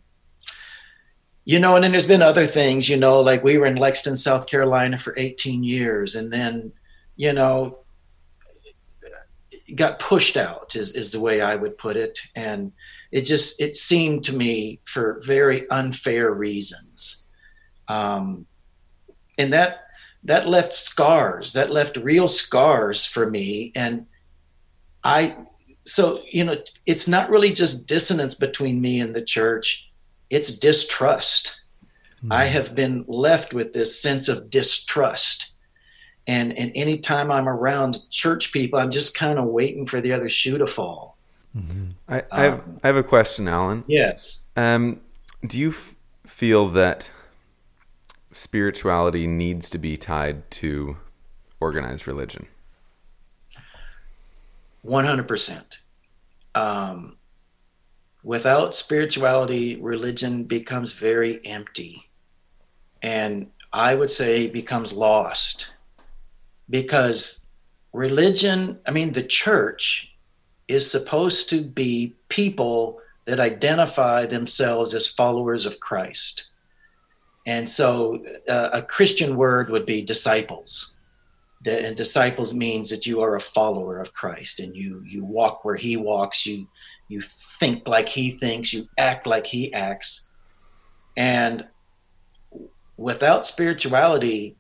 you know, and then there's been other things, you know, like we were in Lexington, South Carolina for eighteen years. And then, you know, got pushed out is, is the way I would put it. And it just, it seemed to me for very unfair reasons. Um, and that, that left scars, that left real scars for me. And I, so, you know, it's not really just dissonance between me and the church. It's distrust. Mm-hmm. I have been left with this sense of distrust. And and any time I'm around church people, I'm just kind of waiting for the other shoe to fall. Mm-hmm. I, I, have, um, I have a question, Alan. Yes. Um, do you f- feel that spirituality needs to be tied to organized religion? one hundred percent. Um, without spirituality, religion becomes very empty. And I would say becomes lost, because religion, I mean, the church is supposed to be people that identify themselves as followers of Christ. And so uh, a Christian word would be disciples. And disciples means that you are a follower of Christ, and you you walk where he walks, you you think like he thinks, you act like he acts. And without spirituality,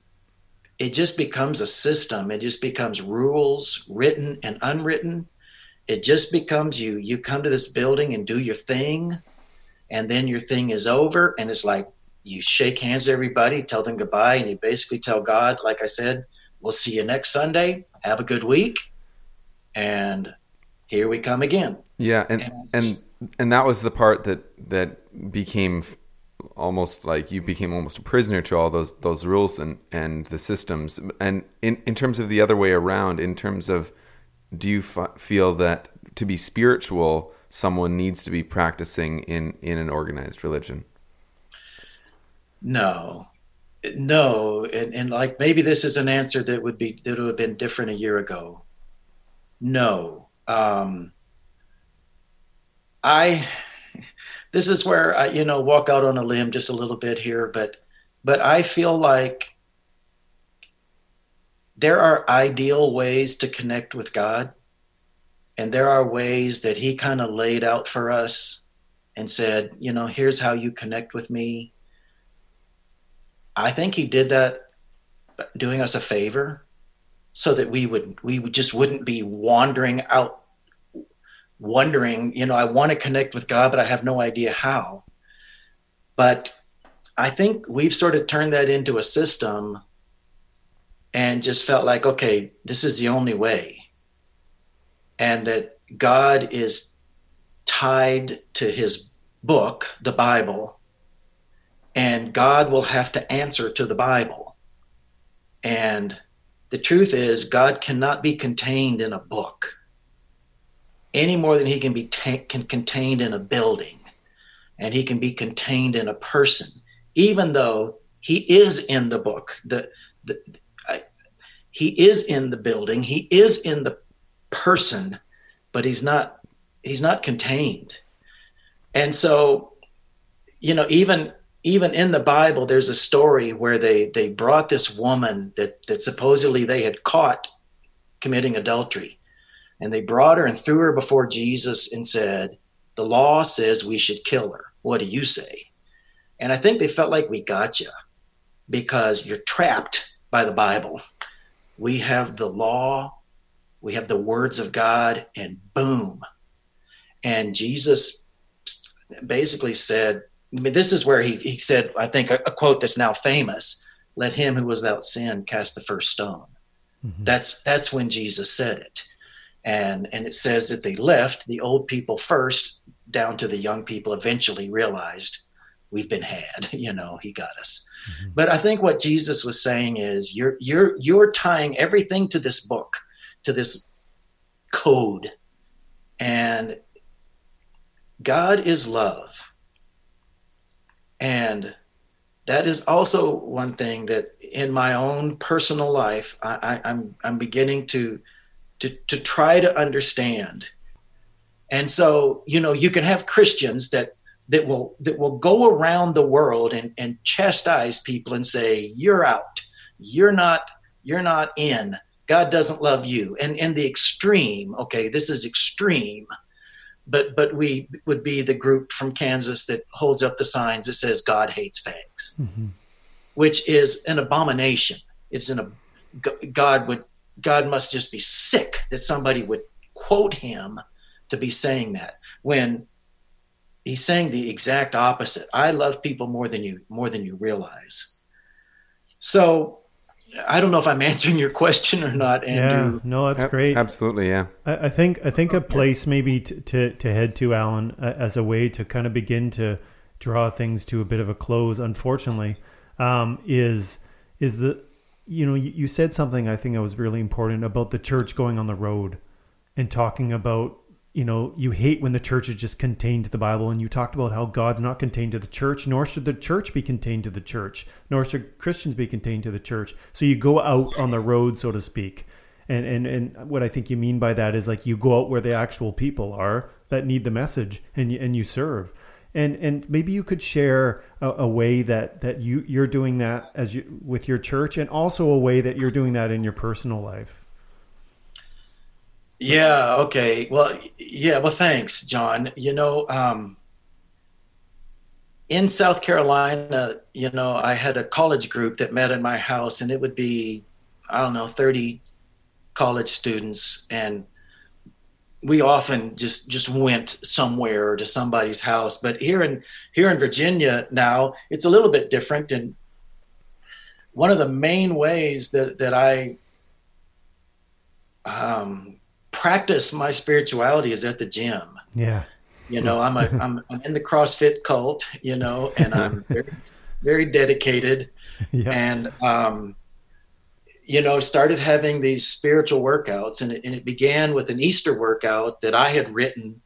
it just becomes a system. It just becomes rules, written and unwritten. It just becomes you you come to this building and do your thing, and then your thing is over, and it's like you shake hands with everybody, tell them goodbye, and you basically tell God, like I said, we'll see you next Sunday. Have a good week. And here we come again. Yeah. And, and, and, and that was the part that, that became almost like you became almost a prisoner to all those, those rules and, and the systems. And in, in terms of the other way around, in terms of, do you f- feel that to be spiritual, someone needs to be practicing in, in an organized religion? No. No, and, and like maybe this is an answer that would be that would have been different a year ago. No, um, I. This is where I, you know, walk out on a limb just a little bit here, but but I feel like there are ideal ways to connect with God, and there are ways that He kind of laid out for us and said, you know, here's how you connect with me. I think He did that doing us a favor so that we would, we would just wouldn't be wandering out, wondering, you know, I want to connect with God, but I have no idea how. But I think we've sort of turned that into a system and just felt like, okay, this is the only way. And that God is tied to His book, the Bible. And God will have to answer to the Bible. And the truth is, God cannot be contained in a book any more than he can be ta- can contained in a building. And he can be contained in a person, even though he is in the book. The, the, I, he is in the building. He is in the person, but he's not, he's not contained. And so, you know, even... Even in the Bible, there's a story where they, they brought this woman that, that supposedly they had caught committing adultery. And they brought her and threw her before Jesus and said, the law says we should kill her. What do you say? And I think they felt like, we got you, because you're trapped by the Bible. We have the law. We have the words of God, and boom. And Jesus basically said, I mean, this is where he, he said, I think, a, a quote that's now famous, let him who was without sin cast the first stone. Mm-hmm. That's that's when Jesus said it. And and it says that they left the old people first, down to the young people eventually realized, we've been had, you know, he got us. Mm-hmm. But I think what Jesus was saying is, you're you're you're tying everything to this book, to this code. And God is love. And that is also one thing that in my own personal life, I, I, I'm I'm beginning to, to to try to understand. And so, you know, you can have Christians that that will that will go around the world and, and chastise people and say, you're out, you're not, you're not in, God doesn't love you. And and the extreme, okay, this is extreme. But but we would be the group from Kansas that holds up the signs that says God hates fags, mm-hmm. which is an abomination. It's an God would God must just be sick that somebody would quote him to be saying that, when he's saying the exact opposite. I love people more than you more than you realize. So I don't know if I'm answering your question or not, Andrew. Yeah, no, that's great. Absolutely, yeah. I, I think I think a place maybe to, to, to head to, Alan, uh, as a way to kind of begin to draw things to a bit of a close, unfortunately, um, is is the you know, you, you said something I think that was really important about the church going on the road and talking about, you know, you hate when the church is just contained to the Bible. And you talked about how God's not contained to the church, nor should the church be contained to the church, nor should Christians be contained to the church. So you go out on the road, so to speak. And, and, and what I think you mean by that is like you go out where the actual people are that need the message, and you, and you serve. And and maybe you could share a, a way that, that you, you're doing that as you, with your church, and also a way that you're doing that in your personal life. Yeah. Okay. Well, yeah. Well, thanks, John. You know, um, in South Carolina, you know, I had a college group that met in my house, and it would be, I don't know, thirty college students. And we often just, just went somewhere or to somebody's house. But here in, here in Virginia now, it's a little bit different. And one of the main ways that, that I, um, practice my spirituality is at the gym. Yeah. You know, I'm a, I'm, I'm in the CrossFit cult, you know, and I'm very, very dedicated. Yeah. And, um, you know, started having these spiritual workouts, and it, and it began with an Easter workout that I had written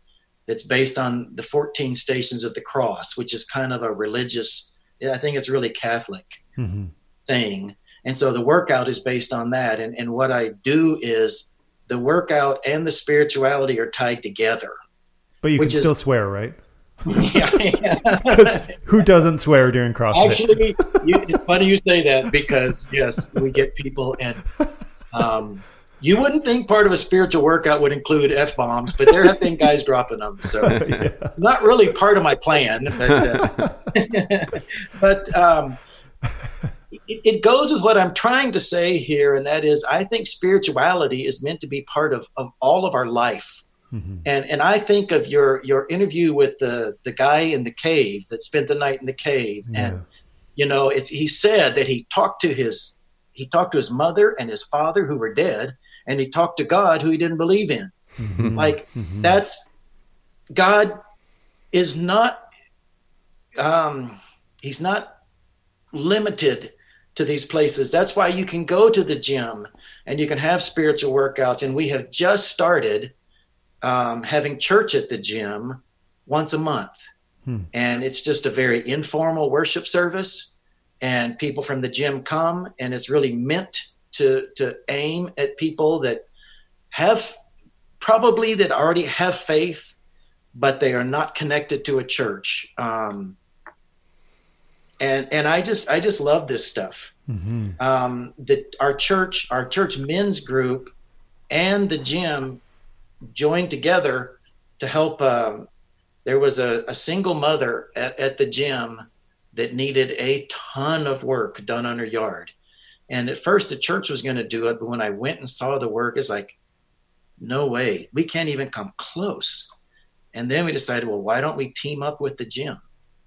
that's based on the fourteen stations of the cross, which is kind of a religious, I think it's really Catholic mm-hmm. thing. And so the workout is based on that. And, and what I do is, the workout and the spirituality are tied together. But you can is, still swear, right? Yeah. yeah. Who doesn't swear during CrossFit? Actually, you, it's funny you say that, because yes, we get people, and um, you wouldn't think part of a spiritual workout would include F-bombs, but there have been guys dropping them. So yeah. Not really part of my plan. But, uh, but um, it goes with what I'm trying to say here, and that is, I think spirituality is meant to be part of, of all of our life. Mm-hmm. And and I think of your your interview with the, the guy in the cave that spent the night in the cave. Yeah. And, you know, it's he said that he talked to his he talked to his mother and his father, who were dead, and he talked to God, who he didn't believe in. Mm-hmm. Like mm-hmm. that's God is not um, he's not limited to these places. That's why you can go to the gym and you can have spiritual workouts. And we have just started um, having church at the gym once a month. Hmm. And it's just a very informal worship service, and people from the gym come, and it's really meant to, to aim at people that have probably that already have faith, but they are not connected to a church. Um, And and I just I just love this stuff. Mm-hmm. Um, that our church our church men's group and the gym joined together to help. Um, there was a, a single mother at, at the gym that needed a ton of work done on her yard, and at first the church was going to do it, but when I went and saw the work, it's like, no way, we can't even come close. And then we decided, well, why don't we team up with the gym?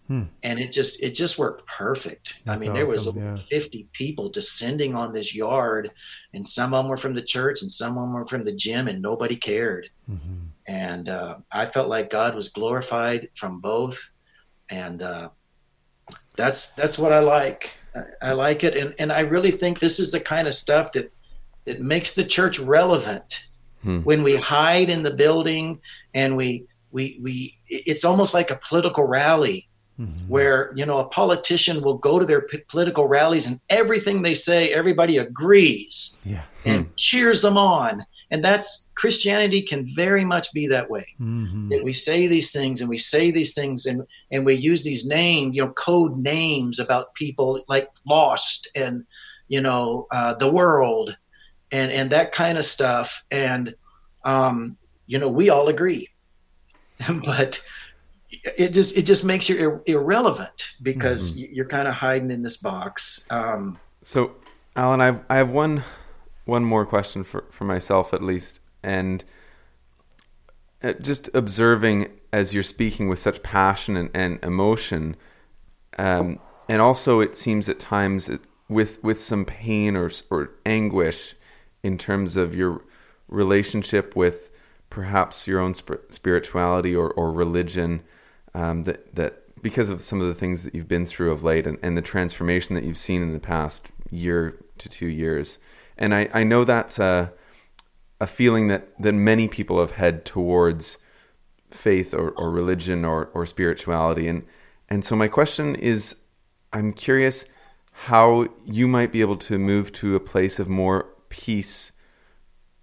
Hmm. And it just it just worked perfect. That's I mean, there awesome. was yeah. fifty people descending on this yard, and some of them were from the church and some of them were from the gym, and nobody cared. Mm-hmm. And uh, I felt like God was glorified from both. And uh, that's that's what I like. I, I like it. And, and I really think this is the kind of stuff that, that makes the church relevant. Hmm. When we hide in the building and we we we it's almost like a political rally. Mm-hmm. Where, you know, a politician will go to their p- political rallies, and everything they say, everybody agrees yeah. and mm. cheers them on. And that's Christianity can very much be that way. Mm-hmm. That we say these things and we say these things and, and we use these names, you know, code names about people like lost and, you know, uh, the world and, and that kind of stuff. And, um, you know, we all agree, but It just it just makes you ir- irrelevant because mm-hmm. you're kind of hiding in this box. Um, so, Alan, I've, I have one one more question for, for myself at least, and just observing as you're speaking with such passion and, and emotion, um, and also it seems at times with with some pain or or anguish in terms of your relationship with perhaps your own sp- spirituality or, or religion. Um, that, that because of some of the things that you've been through of late and, and the transformation that you've seen in the past year, to two years. And I, I know that's a, a feeling that, that many people have had towards faith or, or religion or, or spirituality. And, and so my question is, I'm curious how you might be able to move to a place of more peace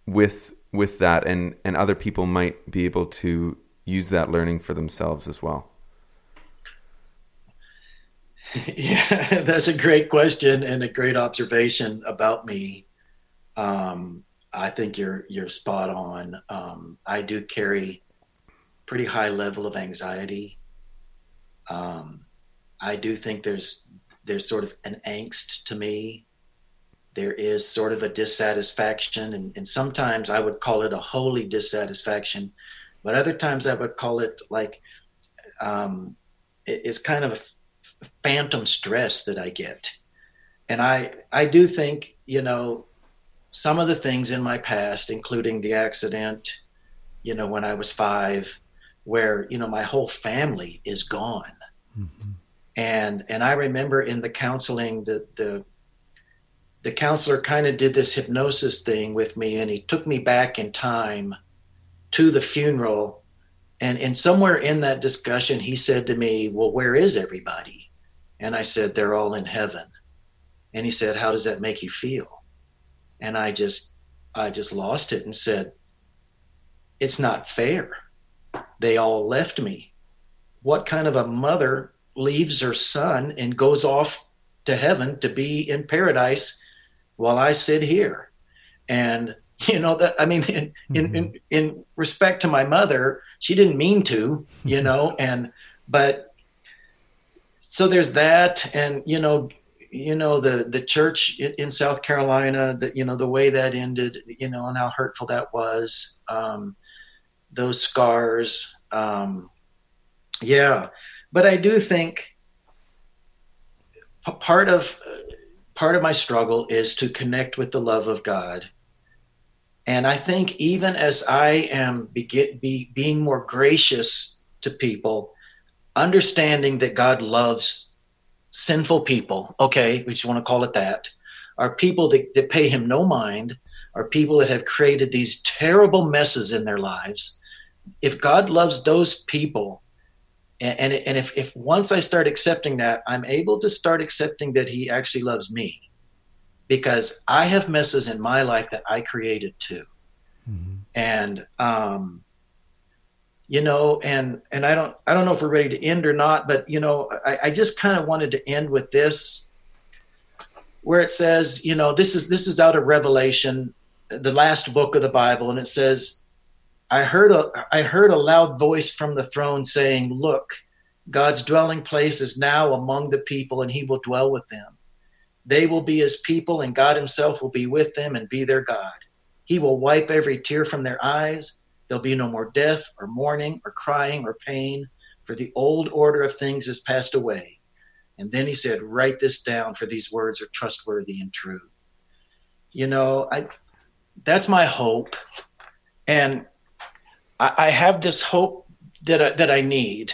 with with that, and, and other people might be able to use that learning for themselves as well. Yeah, that's a great question and a great observation about me. Um, I think you're you're spot on. Um, I do carry pretty high level of anxiety. Um, I do think there's there's sort of an angst to me. There is sort of a dissatisfaction, and, and sometimes I would call it a holy dissatisfaction, but other times I would call it like um, it, it's kind of a phantom stress that I get. And I, I do think, you know, some of the things in my past, including the accident, you know, when I was five, where, you know, my whole family is gone. Mm-hmm. And, and I remember in the counseling, the, the, the counselor kind of did this hypnosis thing with me, and he took me back in time to the funeral. And, and somewhere in that discussion, he said to me, well, where is everybody? And I said, they're all in heaven. And he said, how does that make you feel? And I just, I just lost it and said, it's not fair. They all left me. What kind of a mother leaves her son and goes off to heaven to be in paradise while I sit here? And you know, that, I mean, in, in, in, in respect to my mother, she didn't mean to, you know, and, but so there's that. And, you know, you know, the, the church in South Carolina, that, you know, the way that ended, you know, and how hurtful that was, um, those scars. Um, yeah. But I do think part of, part of my struggle is to connect with the love of God. And I think even as I am be, be, being more gracious to people, understanding that God loves sinful people, okay, we just want to call it that, are people that, that pay him no mind, are people that have created these terrible messes in their lives. If God loves those people, and, and, and if, if once I start accepting that, I'm able to start accepting that he actually loves me. Because I have messes in my life that I created too. Mm-hmm. And, um, you know, and, and I don't, I don't know if we're ready to end or not, but, you know, I, I just kind of wanted to end with this, where it says, you know, this is, this is out of Revelation, the last book of the Bible. And it says, I heard a, I heard a loud voice from the throne saying, look, God's dwelling place is now among the people, and he will dwell with them. They will be his people, and God himself will be with them and be their God. He will wipe every tear from their eyes. There'll be no more death or mourning or crying or pain, for the old order of things has passed away. And then he said, write this down, for these words are trustworthy and true. You know, I that's my hope. And I, I have this hope that I, that I need.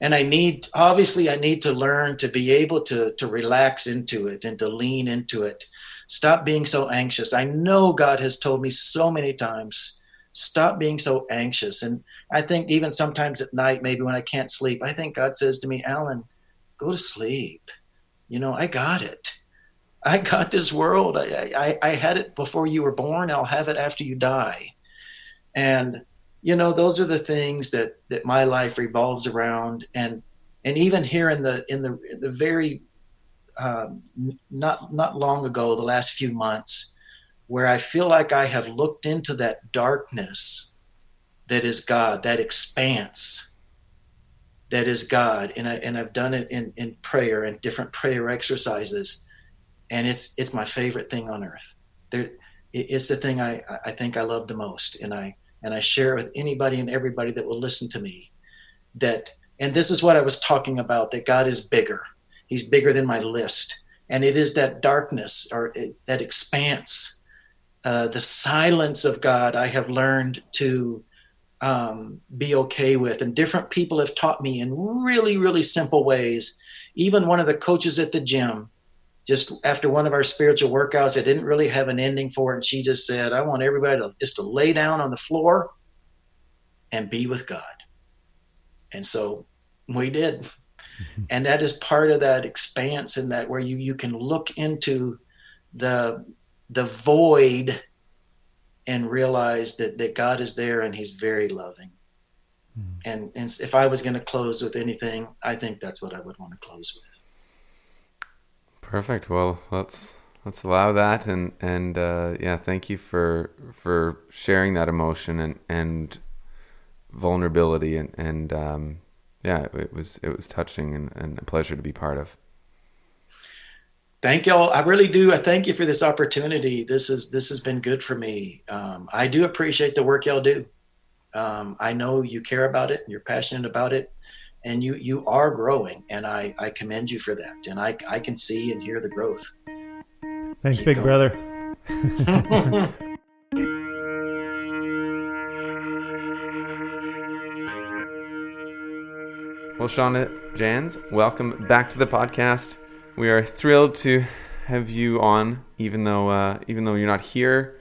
And I need, obviously, I need to learn to be able to, to relax into it and to lean into it. Stop being so anxious. I know God has told me so many times, stop being so anxious. And I think even sometimes at night, maybe when I can't sleep, I think God says to me, Alan, go to sleep. You know, I got it. I got this world. I, I, I had it before you were born. I'll have it after you die. And you know, those are the things that, that my life revolves around. And, and even here in the, in the, in the very, um, not, not long ago, the last few months, where I feel like I have looked into that darkness that is God, that expanse that is God. And I, and I've done it in, in prayer and different prayer exercises. And it's, it's my favorite thing on earth. There, it's the thing I, I think I love the most. And I, And I share with anybody and everybody that will listen to me that, and this is what I was talking about, that God is bigger. He's bigger than my list. And it is that darkness or it, that expanse, uh, the silence of God I have learned to um, be okay with. And different people have taught me in really, really simple ways. Even one of the coaches at the gym just after one of our spiritual workouts, it didn't really have an ending for it. And she just said, I want everybody to just to lay down on the floor and be with God. And so we did. And that is part of that expanse, in that where you, you can look into the, the void and realize that, that God is there and he's very loving. Mm. And, and if I was going to close with anything, I think that's what I would want to close with. Perfect. Well, let's, let's allow that. And, and, uh, yeah, thank you for, for sharing that emotion and, and vulnerability and, and, um, yeah, it was it was touching and, and a pleasure to be part of. Thank y'all. I really do. I thank you for this opportunity. This is this has been good for me. Um, I do appreciate the work y'all do. Um, I know you care about it. You're passionate about it, and you you are growing. And I, I commend you for that. And I I can see and hear the growth. Thanks, Keep big going. Brother. Well, Shauna Jans, welcome back to the podcast. We are thrilled to have you on, even though uh, even though you're not here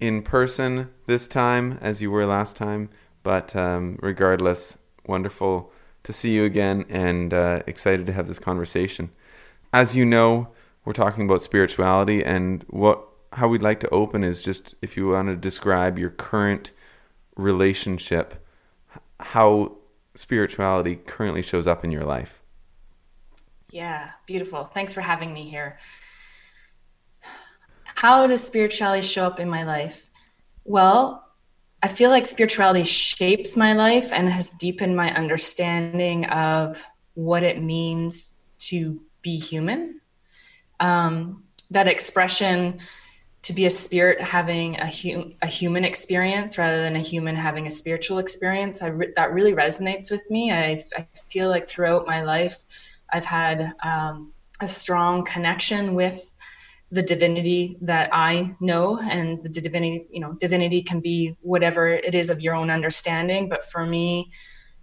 in person this time as you were last time. But um, regardless, wonderful to see you again, and uh, excited to have this conversation. As you know, we're talking about spirituality, and what how we'd like to open is just if you want to describe your current relationship, how spirituality currently shows up in your life. Yeah, beautiful. Thanks for having me here. How does spirituality show up in my life? Well, I feel like spirituality shapes my life and has deepened my understanding of what it means to be human. Um, that expression to be a spirit having a, hum, a human experience rather than a human having a spiritual experience, I re- that really resonates with me. I, I feel like throughout my life, I've had um, a strong connection with the divinity that I know, and the divinity, you know, divinity can be whatever it is of your own understanding. But for me,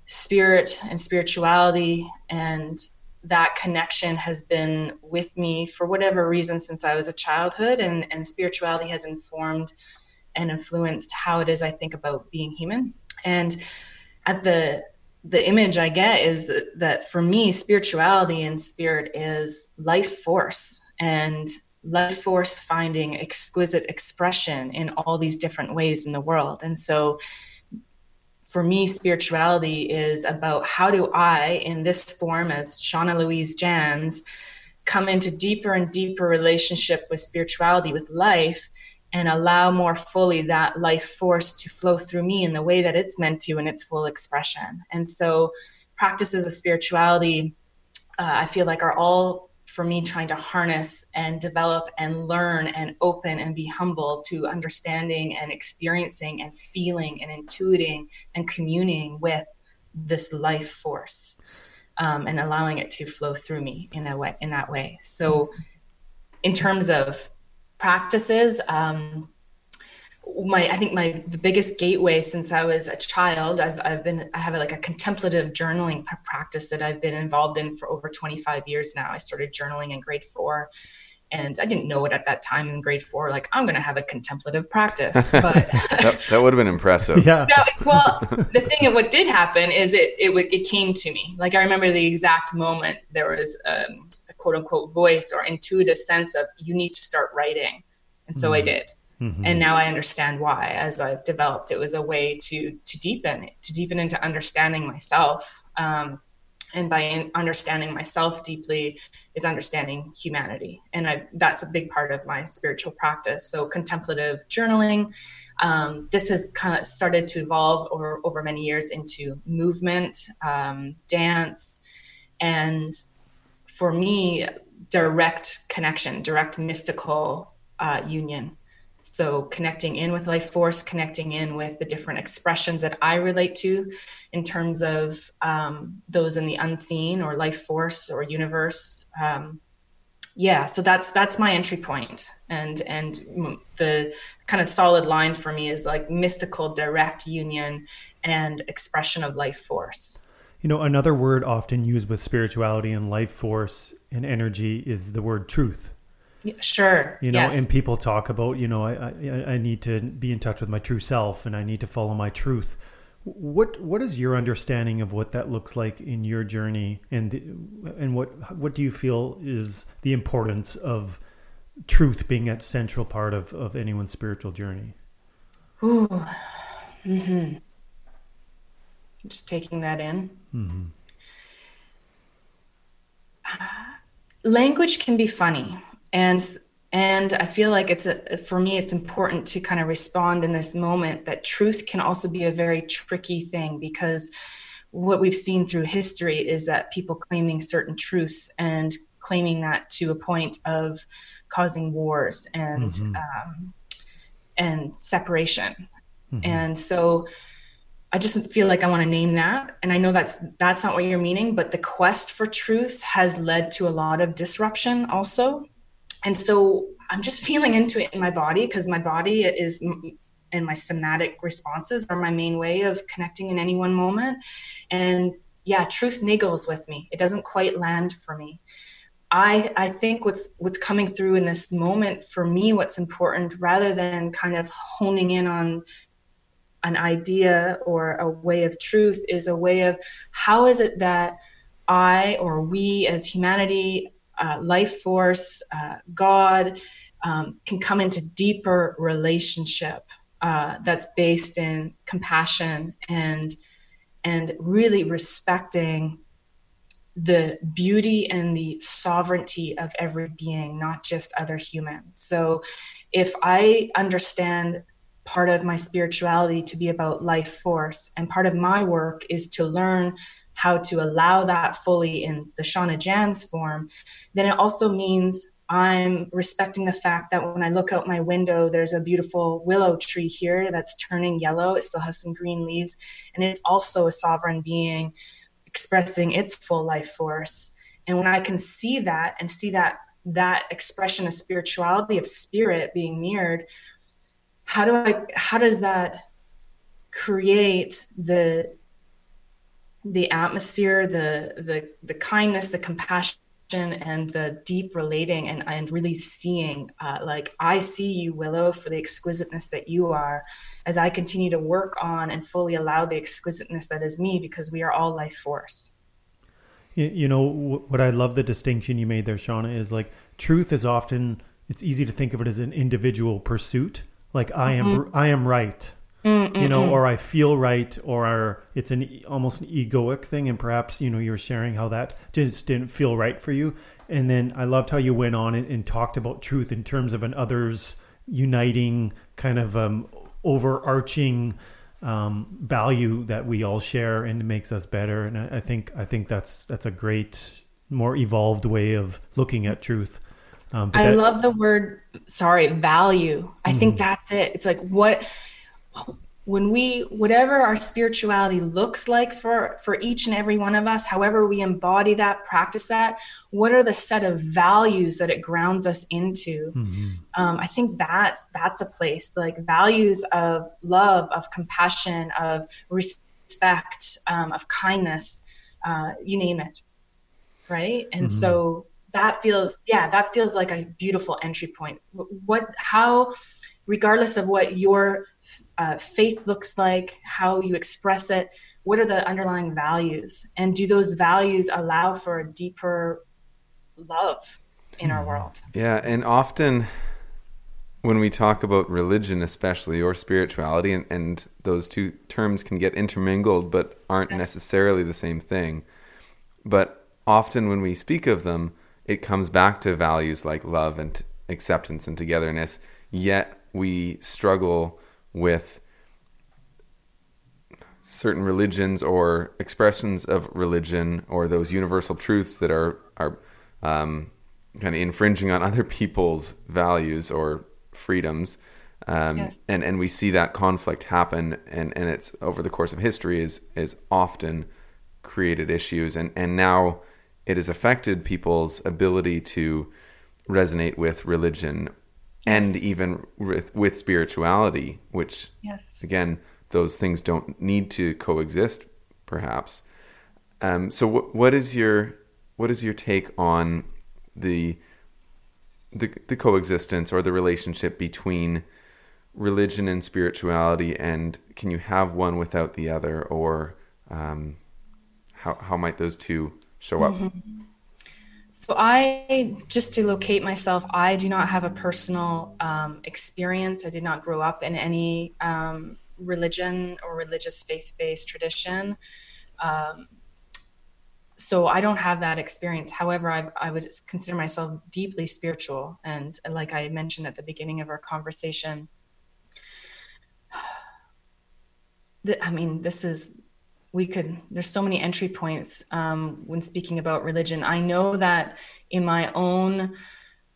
spirit and spirituality and that connection has been with me for whatever reason since I was a childhood, and, and spirituality has informed and influenced how it is I think about being human. And at the the image I get is that, that for me, spirituality and spirit is life force, and life force finding exquisite expression in all these different ways in the world. And so for me, spirituality is about how do I, in this form as Shauna Louise Jans, come into deeper and deeper relationship with spirituality, with life, and allow more fully that life force to flow through me in the way that it's meant to in its full expression. And so practices of spirituality, uh, I feel like are all, for me, trying to harness and develop and learn and open and be humble to understanding and experiencing and feeling and intuiting and communing with this life force, um, and allowing it to flow through me in a way, in that way. So in terms of practices, um, my, I think my, the biggest gateway since I was a child, I've, I've been, I have like a contemplative journaling practice that I've been involved in for over twenty-five years now. I started journaling in grade four, and I didn't know it at that time in grade four, like I'm going to have a contemplative practice, but that, that would have been impressive. Yeah. No, well, the thing of what did happen is it, it, it came to me. Like I remember the exact moment there was um, a quote unquote voice or intuitive sense of you need to start writing. And so mm. I did. Mm-hmm. And now I understand why. As I've developed, it was a way to to deepen, to deepen into understanding myself. Um, and by in understanding myself deeply is understanding humanity. And I've, that's a big part of my spiritual practice. So contemplative journaling, um, this has kind of started to evolve over, over many years into movement, um, dance. And for me, direct connection, direct mystical uh, union. So connecting in with life force, connecting in with the different expressions that I relate to in terms of um, those in the unseen or life force or universe. Um, yeah, so that's that's my entry point. And and the kind of solid line for me is like mystical, direct union and expression of life force. You know, another word often used with spirituality and life force and energy is the word truth. Sure. You know, yes. And people talk about, you know, I, I I need to be in touch with my true self and I need to follow my truth. What what is your understanding of what that looks like in your journey, and the, and what what do you feel is the importance of truth being a central part of, of anyone's spiritual journey? Ooh, mm-hmm. Just taking that in. Mm-hmm. Uh, language can be funny. And and I feel like it's a, for me, it's important to kind of respond in this moment that truth can also be a very tricky thing, because what we've seen through history is that people claiming certain truths and claiming that to a point of causing wars and mm-hmm. um, and separation. Mm-hmm. And so I just feel like I want to name that. And I know that's that's not what you're meaning, but the quest for truth has led to a lot of disruption also. And so I'm just feeling into it in my body, because my body is, and my somatic responses are my main way of connecting in any one moment. And yeah, truth niggles with me. It doesn't quite land for me. I I think what's what's coming through in this moment for me, what's important, rather than kind of honing in on an idea or a way of truth, is a way of how is it that I or we as humanity, Uh, life force, uh, God, um, can come into deeper relationship uh, that's based in compassion and and really respecting the beauty and the sovereignty of every being, not just other humans. So if I understand part of my spirituality to be about life force, and part of my work is to learn how to allow that fully in the Shauna Jans form, then it also means I'm respecting the fact that when I look out my window, there's a beautiful willow tree here that's turning yellow. It still has some green leaves, and it's also a sovereign being expressing its full life force. And when I can see that and see that that expression of spirituality, of spirit being mirrored, how do I, how does that create the the atmosphere, the, the, the kindness, the compassion, and the deep relating and, and really seeing, uh, like, I see you, Willow, for the exquisiteness that you are, as I continue to work on and fully allow the exquisiteness that is me, because we are all life force. You, you know, what I love the distinction you made there, Shauna, is like truth is often, it's easy to think of it as an individual pursuit. Like I am, mm-hmm. I am right. Mm-mm-mm. You know, or I feel right, or our, it's an almost an egoic thing. And perhaps, you know, you were sharing how that just didn't feel right for you. And then I loved how you went on and, and talked about truth in terms of an others uniting kind of um, overarching um, value that we all share and makes us better. And I, I think I think that's that's a great, more evolved way of looking at truth. Um, I that, love the word, sorry, value. I mm-hmm. think that's it. It's like what... when we, whatever our spirituality looks like for, for each and every one of us, however we embody that, practice that, what are the set of values that it grounds us into? Mm-hmm. Um, I think that's, that's a place, like values of love, of compassion, of respect, um, of kindness, uh, you name it. Right. And mm-hmm. so that feels, yeah, that feels like a beautiful entry point. What, how, regardless of what your Uh, faith looks like, how you express it, what are the underlying values, and do those values allow for a deeper love in our world? Yeah, and often when we talk about religion, especially, or spirituality, and, and those two terms can get intermingled but aren't yes. necessarily the same thing. But often when we speak of them, it comes back to values like love and acceptance and togetherness, yet we struggle with certain religions or expressions of religion, or those universal truths that are are um, kind of infringing on other people's values or freedoms, um, yes. and and we see that conflict happen, and, and it's over the course of history is is often created issues, and and now it has affected people's ability to resonate with religion. Yes. And even with, with spirituality, which, yes. again, those things don't need to coexist, perhaps. Um, so, wh- what is your what is your take on the the the coexistence or the relationship between religion and spirituality, and can you have one without the other, or um, how how might those two show up? Mm-hmm. So I, just to locate myself, I do not have a personal um, experience. I did not grow up in any um, religion or religious faith-based tradition. Um, so I don't have that experience. However, I, I would consider myself deeply spiritual. And like I mentioned at the beginning of our conversation, I mean, this is... we could, there's so many entry points um, when speaking about religion. I know that in my own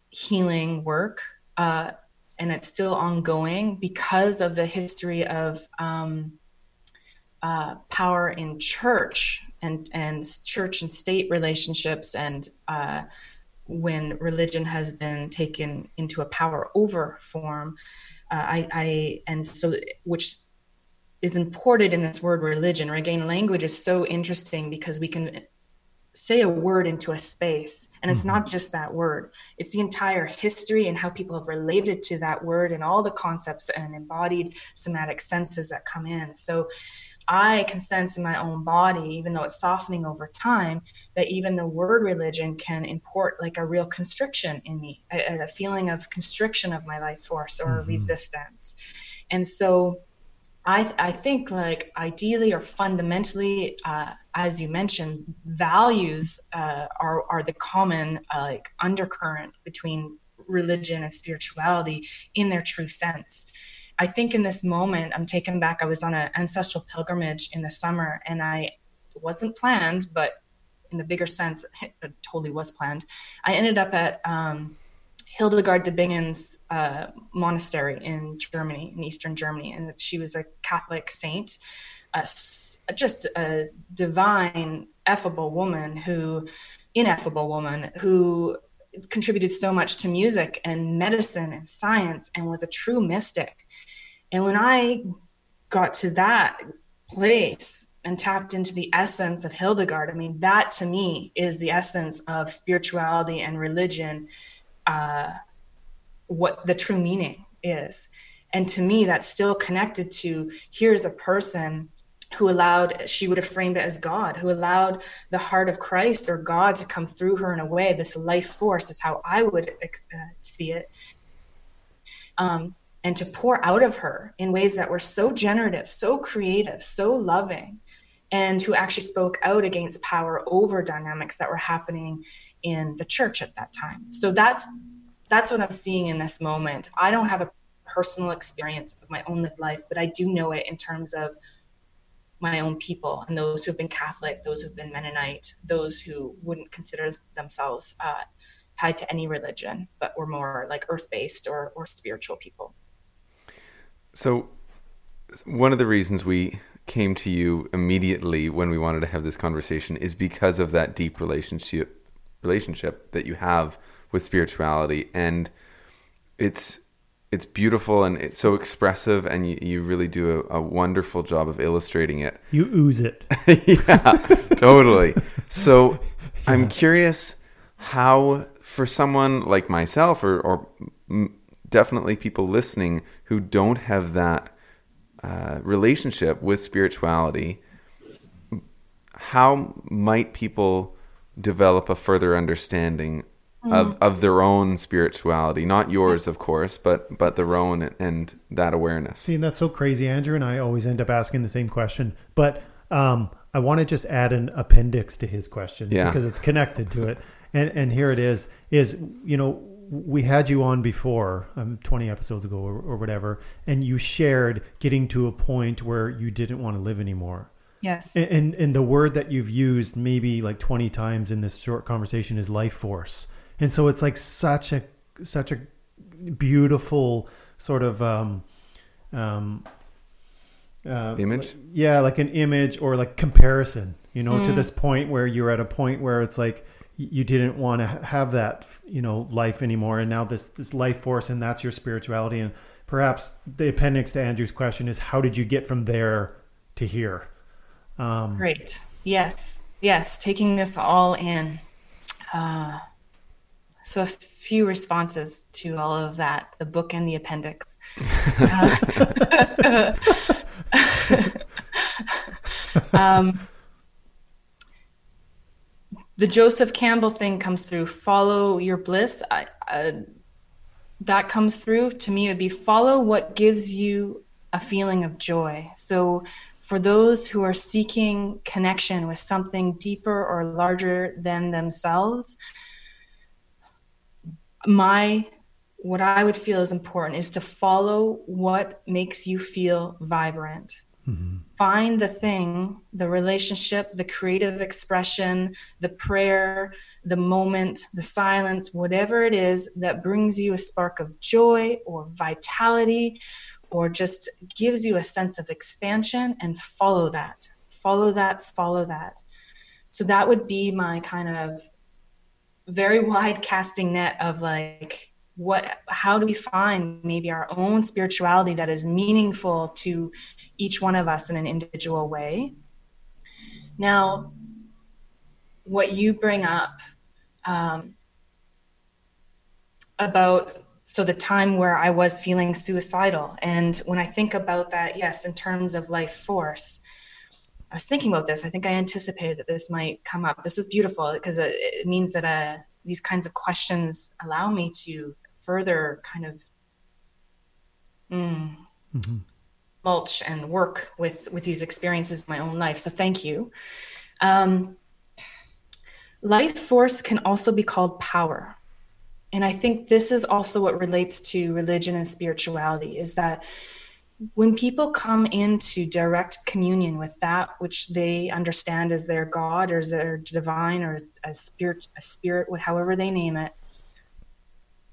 healing work, uh, and it's still ongoing because of the history of um, uh, power in church and, and church and state relationships, and uh, when religion has been taken into a power over form. Uh, I, I, and so, which is imported in this word religion. Again, language is so interesting because we can say a word into a space, and it's not just that word. It's the entire history and how people have related to that word and all the concepts and embodied somatic senses that come in. So I can sense in my own body, even though it's softening over time, that even the word religion can import like a real constriction in me, a, a feeling of constriction of my life force or mm-hmm. resistance. And so I, th- I think like ideally or fundamentally, uh, as you mentioned, values uh, are, are the common uh, like undercurrent between religion and spirituality in their true sense. I think in this moment, I'm taken back. I was on an ancestral pilgrimage in the summer, and I it wasn't planned, but in the bigger sense, it totally was planned. I ended up at um, Hildegard de Bingen's uh, monastery in Germany, in Eastern Germany. And she was a Catholic saint, uh, just a divine, effable woman who, ineffable woman who contributed so much to music and medicine and science and was a true mystic. And when I got to that place and tapped into the essence of Hildegard, I mean, that to me is the essence of spirituality and religion. Uh, what the true meaning is. And to me, that's still connected to, here's a person who allowed, she would have framed it as God, who allowed the heart of Christ or God to come through her in a way, this life force is how I would uh, see it. Um, and to pour out of her in ways that were so generative, so creative, so loving, and who actually spoke out against power over dynamics that were happening in the church at that time. So that's that's what I'm seeing in this moment. I don't have a personal experience of my own lived life, but I do know it in terms of my own people and those who've been Catholic, those who've been Mennonite, those who wouldn't consider themselves uh, tied to any religion, but were more like earth-based or, or spiritual people. So one of the reasons we came to you immediately when we wanted to have this conversation is because of that deep relationship relationship that you have with spirituality, and it's it's beautiful and it's so expressive, and you, you really do a, a wonderful job of illustrating it. You ooze it. Yeah, totally. So yeah. I'm curious how, for someone like myself or, or definitely people listening who don't have that uh, relationship with spirituality, how might people develop a further understanding mm. of, of their own spirituality, not yours, of course, but, but their own and, and that awareness. See, and that's so crazy, Andrew. And I always end up asking the same question, but, um, I want to just add an appendix to his question yeah. because it's connected to it. And, and here it is, is, you know, we had you on before, um, twenty episodes ago or, or whatever, and you shared getting to a point where you didn't want to live anymore. Yes. And, and and the word that you've used maybe like twenty times in this short conversation is life force. And so it's like such a such a beautiful sort of um um uh, image. Yeah, like an image or like comparison, you know, mm. to this point where you're at a point where it's like you didn't want to have that, you know, life anymore, and now this this life force, and that's your spirituality. And perhaps the appendix to Andrew's question is, how did you get from there to here? Um, Great. Yes. Yes. Taking this all in. Uh, So a few responses to all of that, the book and the appendix. Uh, um, the Joseph Campbell thing comes through. Follow your bliss. I, I, that comes through. To me, it would be follow what gives you a feeling of joy. So for those who are seeking connection with something deeper or larger than themselves, my, what I would feel is important is to follow what makes you feel vibrant. Mm-hmm. Find the thing, the relationship, the creative expression, the prayer, the moment, the silence, whatever it is that brings you a spark of joy or vitality or just gives you a sense of expansion, and follow that, follow that, follow that. So that would be my kind of very wide casting net of like, what, how do we find maybe our own spirituality that is meaningful to each one of us in an individual way? Now, what you bring up um, about, so the time where I was feeling suicidal, and when I think about that, yes, in terms of life force, I was thinking about this. I think I anticipated that this might come up. This is beautiful because it means that uh, these kinds of questions allow me to further kind of mm, mm-hmm. mulch and work with, with these experiences in my own life. So thank you. Um, life force can also be called power. And I think this is also what relates to religion and spirituality, is that when people come into direct communion with that which they understand as their God or as their divine or as a spirit, a spirit, however they name it,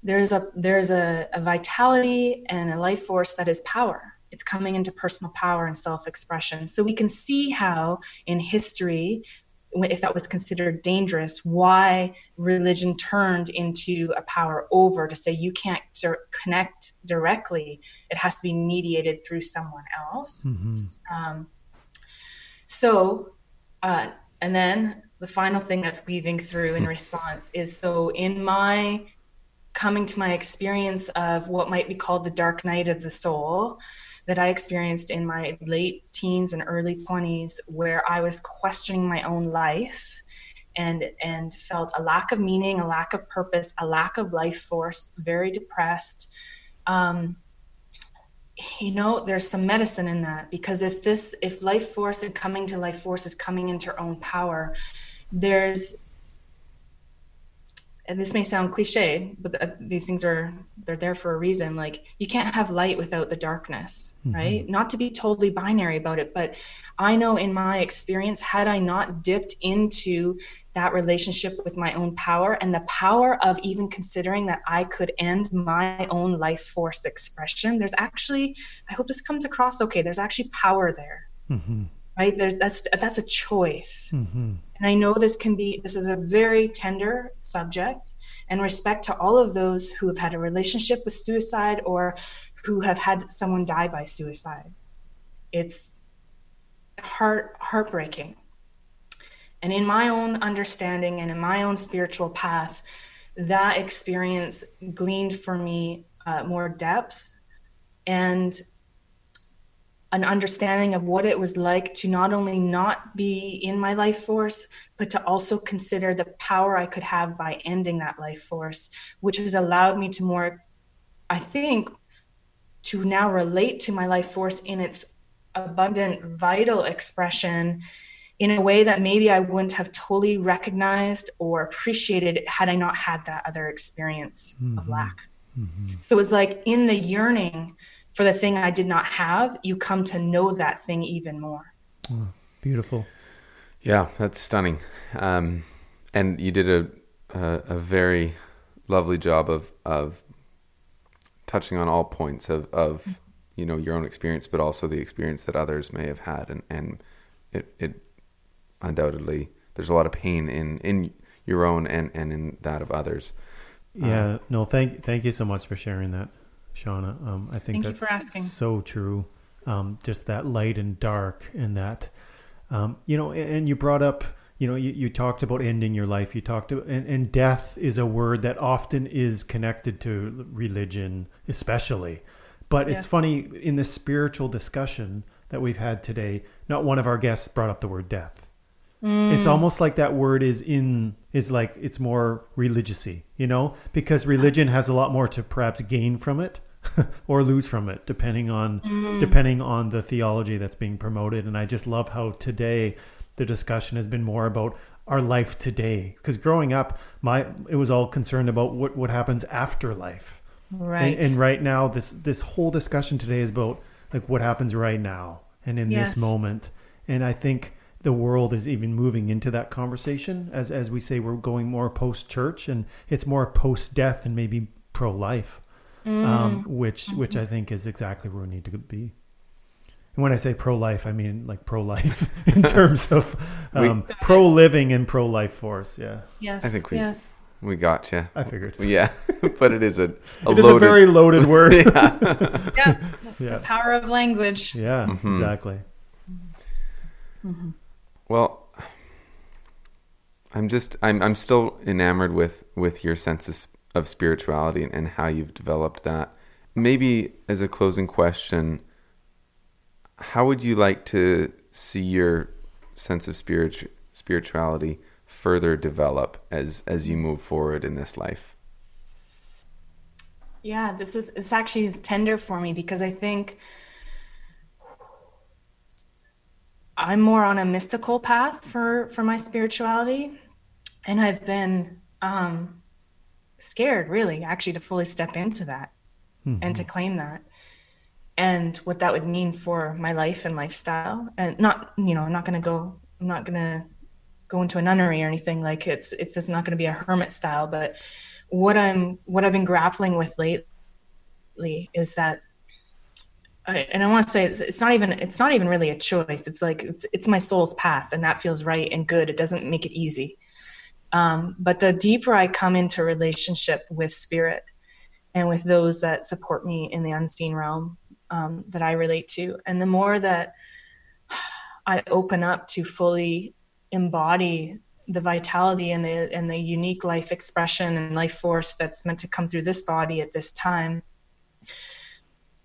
there's a there's a, a vitality and a life force that is power. It's coming into personal power and self-expression. So we can see how in history, if that was considered dangerous, why religion turned into a power over to say you can't dir- connect directly. It has to be mediated through someone else. Mm-hmm. Um, so, uh, and then the final thing that's weaving through in response is, so in my coming to my experience of what might be called the dark night of the soul, that I experienced in my late teens and early twenties, where I was questioning my own life and and felt a lack of meaning, a lack of purpose, a lack of life force, very depressed. Um, you know, there's some medicine in that, because if this, if life force and coming to life force is coming into your own power, there's, and this may sound cliche, but these things are, they're there for a reason. Like, you can't have light without the darkness, mm-hmm. right? Not to be totally binary about it, but I know in my experience, had I not dipped into that relationship with my own power and the power of even considering that I could end my own life force expression, there's actually, I hope this comes across okay, there's actually power there, mm-hmm. right? There's, that's, that's a choice. Mm-hmm. And I know this can be, this is a very tender subject, and respect to all of those who have had a relationship with suicide or who have had someone die by suicide. It's heart heartbreaking. And in my own understanding and in my own spiritual path, that experience gleaned for me uh, more depth and an understanding of what it was like to not only not be in my life force, but to also consider the power I could have by ending that life force, which has allowed me to more, I think, to now relate to my life force in its abundant, vital expression in a way that maybe I wouldn't have totally recognized or appreciated had I not had that other experience mm-hmm. of lack. Mm-hmm. So it was like in the yearning for the thing I did not have, you come to know that thing even more. Oh, beautiful. Yeah, that's stunning. Um, and you did a, a a very lovely job of of touching on all points of, of mm-hmm. you know, your own experience, but also the experience that others may have had. And, and it, it undoubtedly, there's a lot of pain in, in your own and, and in that of others. Yeah, um, no, thank thank you so much for sharing that, Shauna. Um, I think Thank that's so true. Um, just that light and dark and that, um, you know, and, and you brought up, you know, you, you talked about ending your life. You talked about, and, and death is a word that often is connected to religion, especially. But yeah. It's funny, in this spiritual discussion that we've had today, not one of our guests brought up the word death. Mm. It's almost like that word is in, is like, it's more religious-y, you know, because religion has a lot more to perhaps gain from it or lose from it, depending on, mm. depending on the theology that's being promoted. And I just love how today the discussion has been more about our life today. Because growing up, my, it was all concerned about what, what happens after life. Right. And, and right now, this, this whole discussion today is about like what happens right now and in yes. this moment. And I think the world is even moving into that conversation. As, as we say, we're going more post-church, and it's more post-death and maybe pro-life, mm. um, which, which I think is exactly where we need to be. And when I say pro-life, I mean like pro-life in terms of um, we, pro-living and pro-life force. Yeah. Yes. I think we, yes. we got you. I figured. Yeah. But it is a, a it loaded... is a very loaded word. yeah. yeah. yeah. The power of language. Yeah, mm-hmm. exactly. Mm-hmm. Well, I'm just, I'm, I'm still enamored with, with your sense of spirituality and, and how you've developed that. Maybe as a closing question, how would you like to see your sense of spiritu- spirituality further develop as, as you move forward in this life? Yeah, this is, it's actually tender for me, because I think I'm more on a mystical path for, for my spirituality. And I've been um, scared, really, actually, to fully step into that mm-hmm. and to claim that. And what that would mean for my life and lifestyle. And not, you know, I'm not going to go, I'm not going to go into a nunnery or anything. Like it's, it's just not going to be a hermit style, but what I'm, what I've been grappling with lately is that, I, and I want to say, it's, it's not even, it's not even really a choice. It's like, it's, it's my soul's path, and that feels right and good. It doesn't make it easy. Um, but the deeper I come into relationship with spirit and with those that support me in the unseen realm, Um, that I relate to. And the more that I open up to fully embody the vitality and the, and the unique life expression and life force that's meant to come through this body at this time,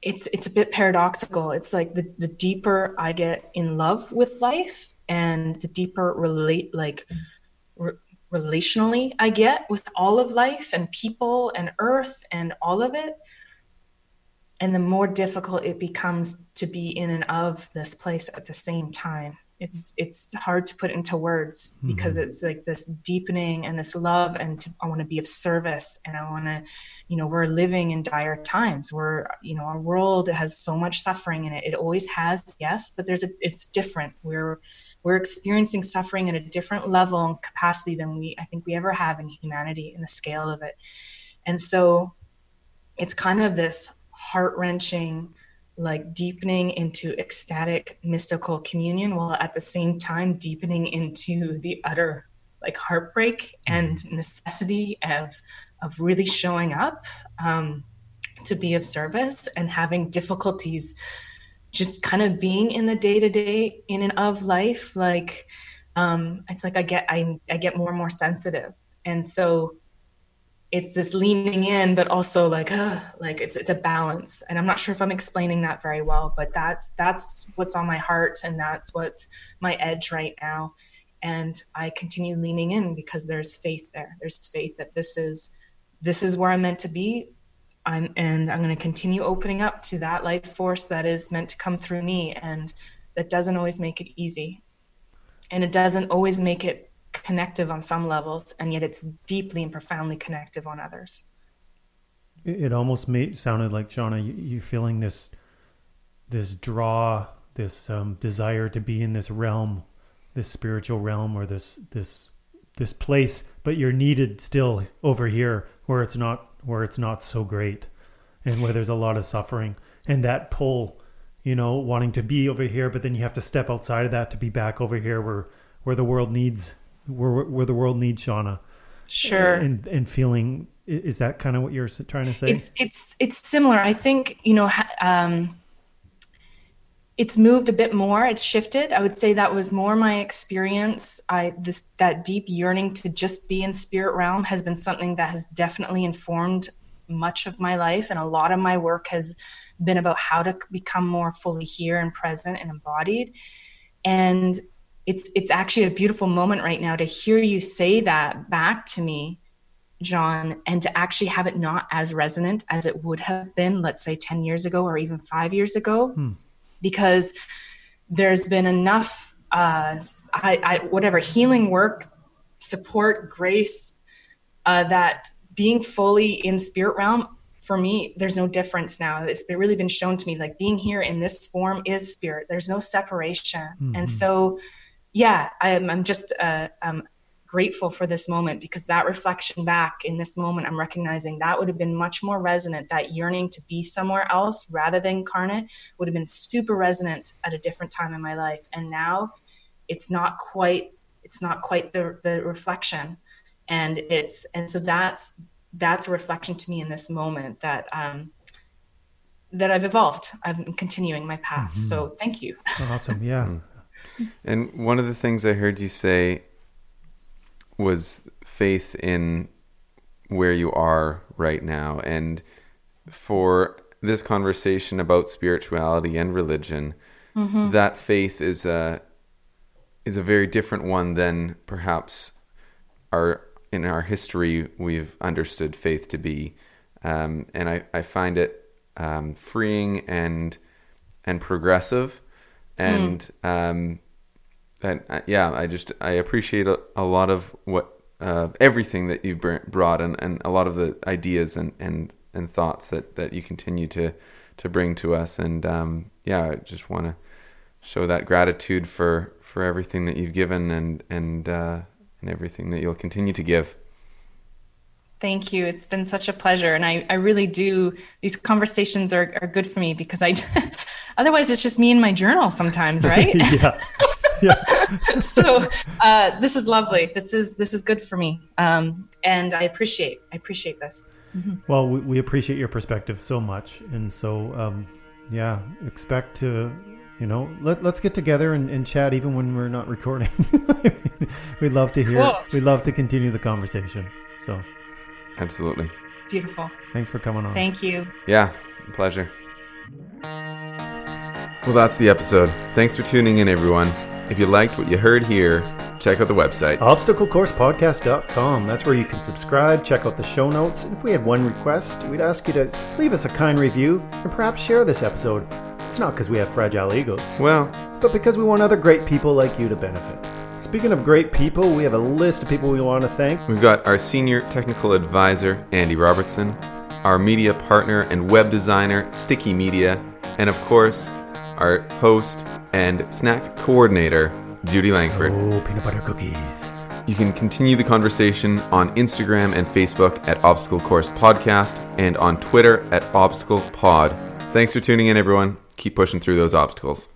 it's, it's a bit paradoxical. It's like the, the deeper I get in love with life and the deeper relate, like re- relationally I get with all of life and people and earth and all of it, and the more difficult it becomes to be in and of this place at the same time. It's it's hard to put into words, because mm-hmm. it's like this deepening and this love, and to, I want to be of service, and I want to, you know, we're living in dire times. We're, you know, our world has so much suffering in it. It always has, yes, but there's a, it's different. We're we're experiencing suffering at a different level and capacity than we I think we ever have in humanity, in the scale of it. And so it's kind of this heart-wrenching, like deepening into ecstatic mystical communion, while at the same time deepening into the utter like heartbreak and necessity of of really showing up um, to be of service, and having difficulties just kind of being in the day-to-day in and of life. Like um, it's like I get I I get more and more sensitive, and so it's this leaning in, but also like, uh, like it's, it's a balance. And I'm not sure if I'm explaining that very well, but that's, that's what's on my heart. And that's what's my edge right now. And I continue leaning in, because there's faith there. There's faith that this is, this is where I'm meant to be. I'm, and I'm going to continue opening up to that life force that is meant to come through me. And that doesn't always make it easy. And it doesn't always make it connective on some levels, and yet it's deeply and profoundly connective on others. It almost made, sounded like, Shauna, you, you feeling this this draw, this um, desire to be in this realm, this spiritual realm, or this this this place, but you're needed still over here where it's not where it's not so great, and where there's a lot of suffering, and that pull, you know, wanting to be over here, but then you have to step outside of that to be back over here where where the world needs. Where, where the world needs Shauna. Sure. And and feeling, is that kind of what you're trying to say? It's it's it's similar. I think, you know, um, it's moved a bit more. It's shifted. I would say that was more my experience. I this that deep yearning to just be in spirit realm has been something that has definitely informed much of my life, and a lot of my work has been about how to become more fully here and present and embodied. And it's it's actually a beautiful moment right now to hear you say that back to me, John, and to actually have it not as resonant as it would have been, let's say ten years ago or even five years ago. Hmm. Because there's been enough, uh, I, I, whatever, healing work, support, grace, uh, that being fully in spirit realm, for me, there's no difference now. It's been really been shown to me, like being here in this form is spirit. There's no separation. Mm-hmm. And so, yeah, I'm, I'm just uh, I'm grateful for this moment, because that reflection back in this moment, I'm recognizing that would have been much more resonant. That yearning to be somewhere else rather than incarnate would have been super resonant at a different time in my life. And now it's not quite, it's not quite the, the reflection. And it's, and so that's, that's a reflection to me in this moment that, um, that I've evolved. I'm continuing my path. Mm-hmm. So thank you. Awesome. Yeah. And one of the things I heard you say was faith in where you are right now. And for this conversation about spirituality and religion, mm-hmm. that faith is a is a very different one than perhaps our in our history we've understood faith to be. Um, and I, I find it um, freeing and and progressive, and mm. um And uh, yeah, I just, I appreciate a, a lot of what, uh, everything that you've br- brought and, and a lot of the ideas and, and, and thoughts that, that you continue to, to bring to us. And, um, yeah, I just want to show that gratitude for, for everything that you've given and, and, uh, and everything that you'll continue to give. Thank you. It's been such a pleasure. And I, I really do. These conversations are, are good for me, because I, otherwise it's just me and my journal sometimes. Right. Yeah. Yeah. so uh, this is lovely. This is this is good for me, um, and I appreciate I appreciate this. Mm-hmm. Well, we, we appreciate your perspective so much, and so um, yeah, expect to you know let let's get together and, and chat even when we're not recording. We'd love to hear. Cool. We'd love to continue the conversation. So absolutely beautiful. Thanks for coming on. Thank you. Yeah, pleasure. Well, that's the episode. Thanks for tuning in, everyone. If you liked what you heard here, check out the website. Obstacle Course Podcast dot com. That's where you can subscribe, check out the show notes. And if we had one request, we'd ask you to leave us a kind review and perhaps share this episode. It's not because we have fragile egos. Well. But because we want other great people like you to benefit. Speaking of great people, we have a list of people we want to thank. We've got our senior technical advisor, Andy Robertson, our media partner and web designer, Sticky Media, and of course, our host and snack coordinator, Judy Langford. Oh, peanut butter cookies. You can continue the conversation on Instagram and Facebook at Obstacle Course Podcast, and on Twitter at Obstacle Pod. Thanks for tuning in, everyone. Keep pushing through those obstacles.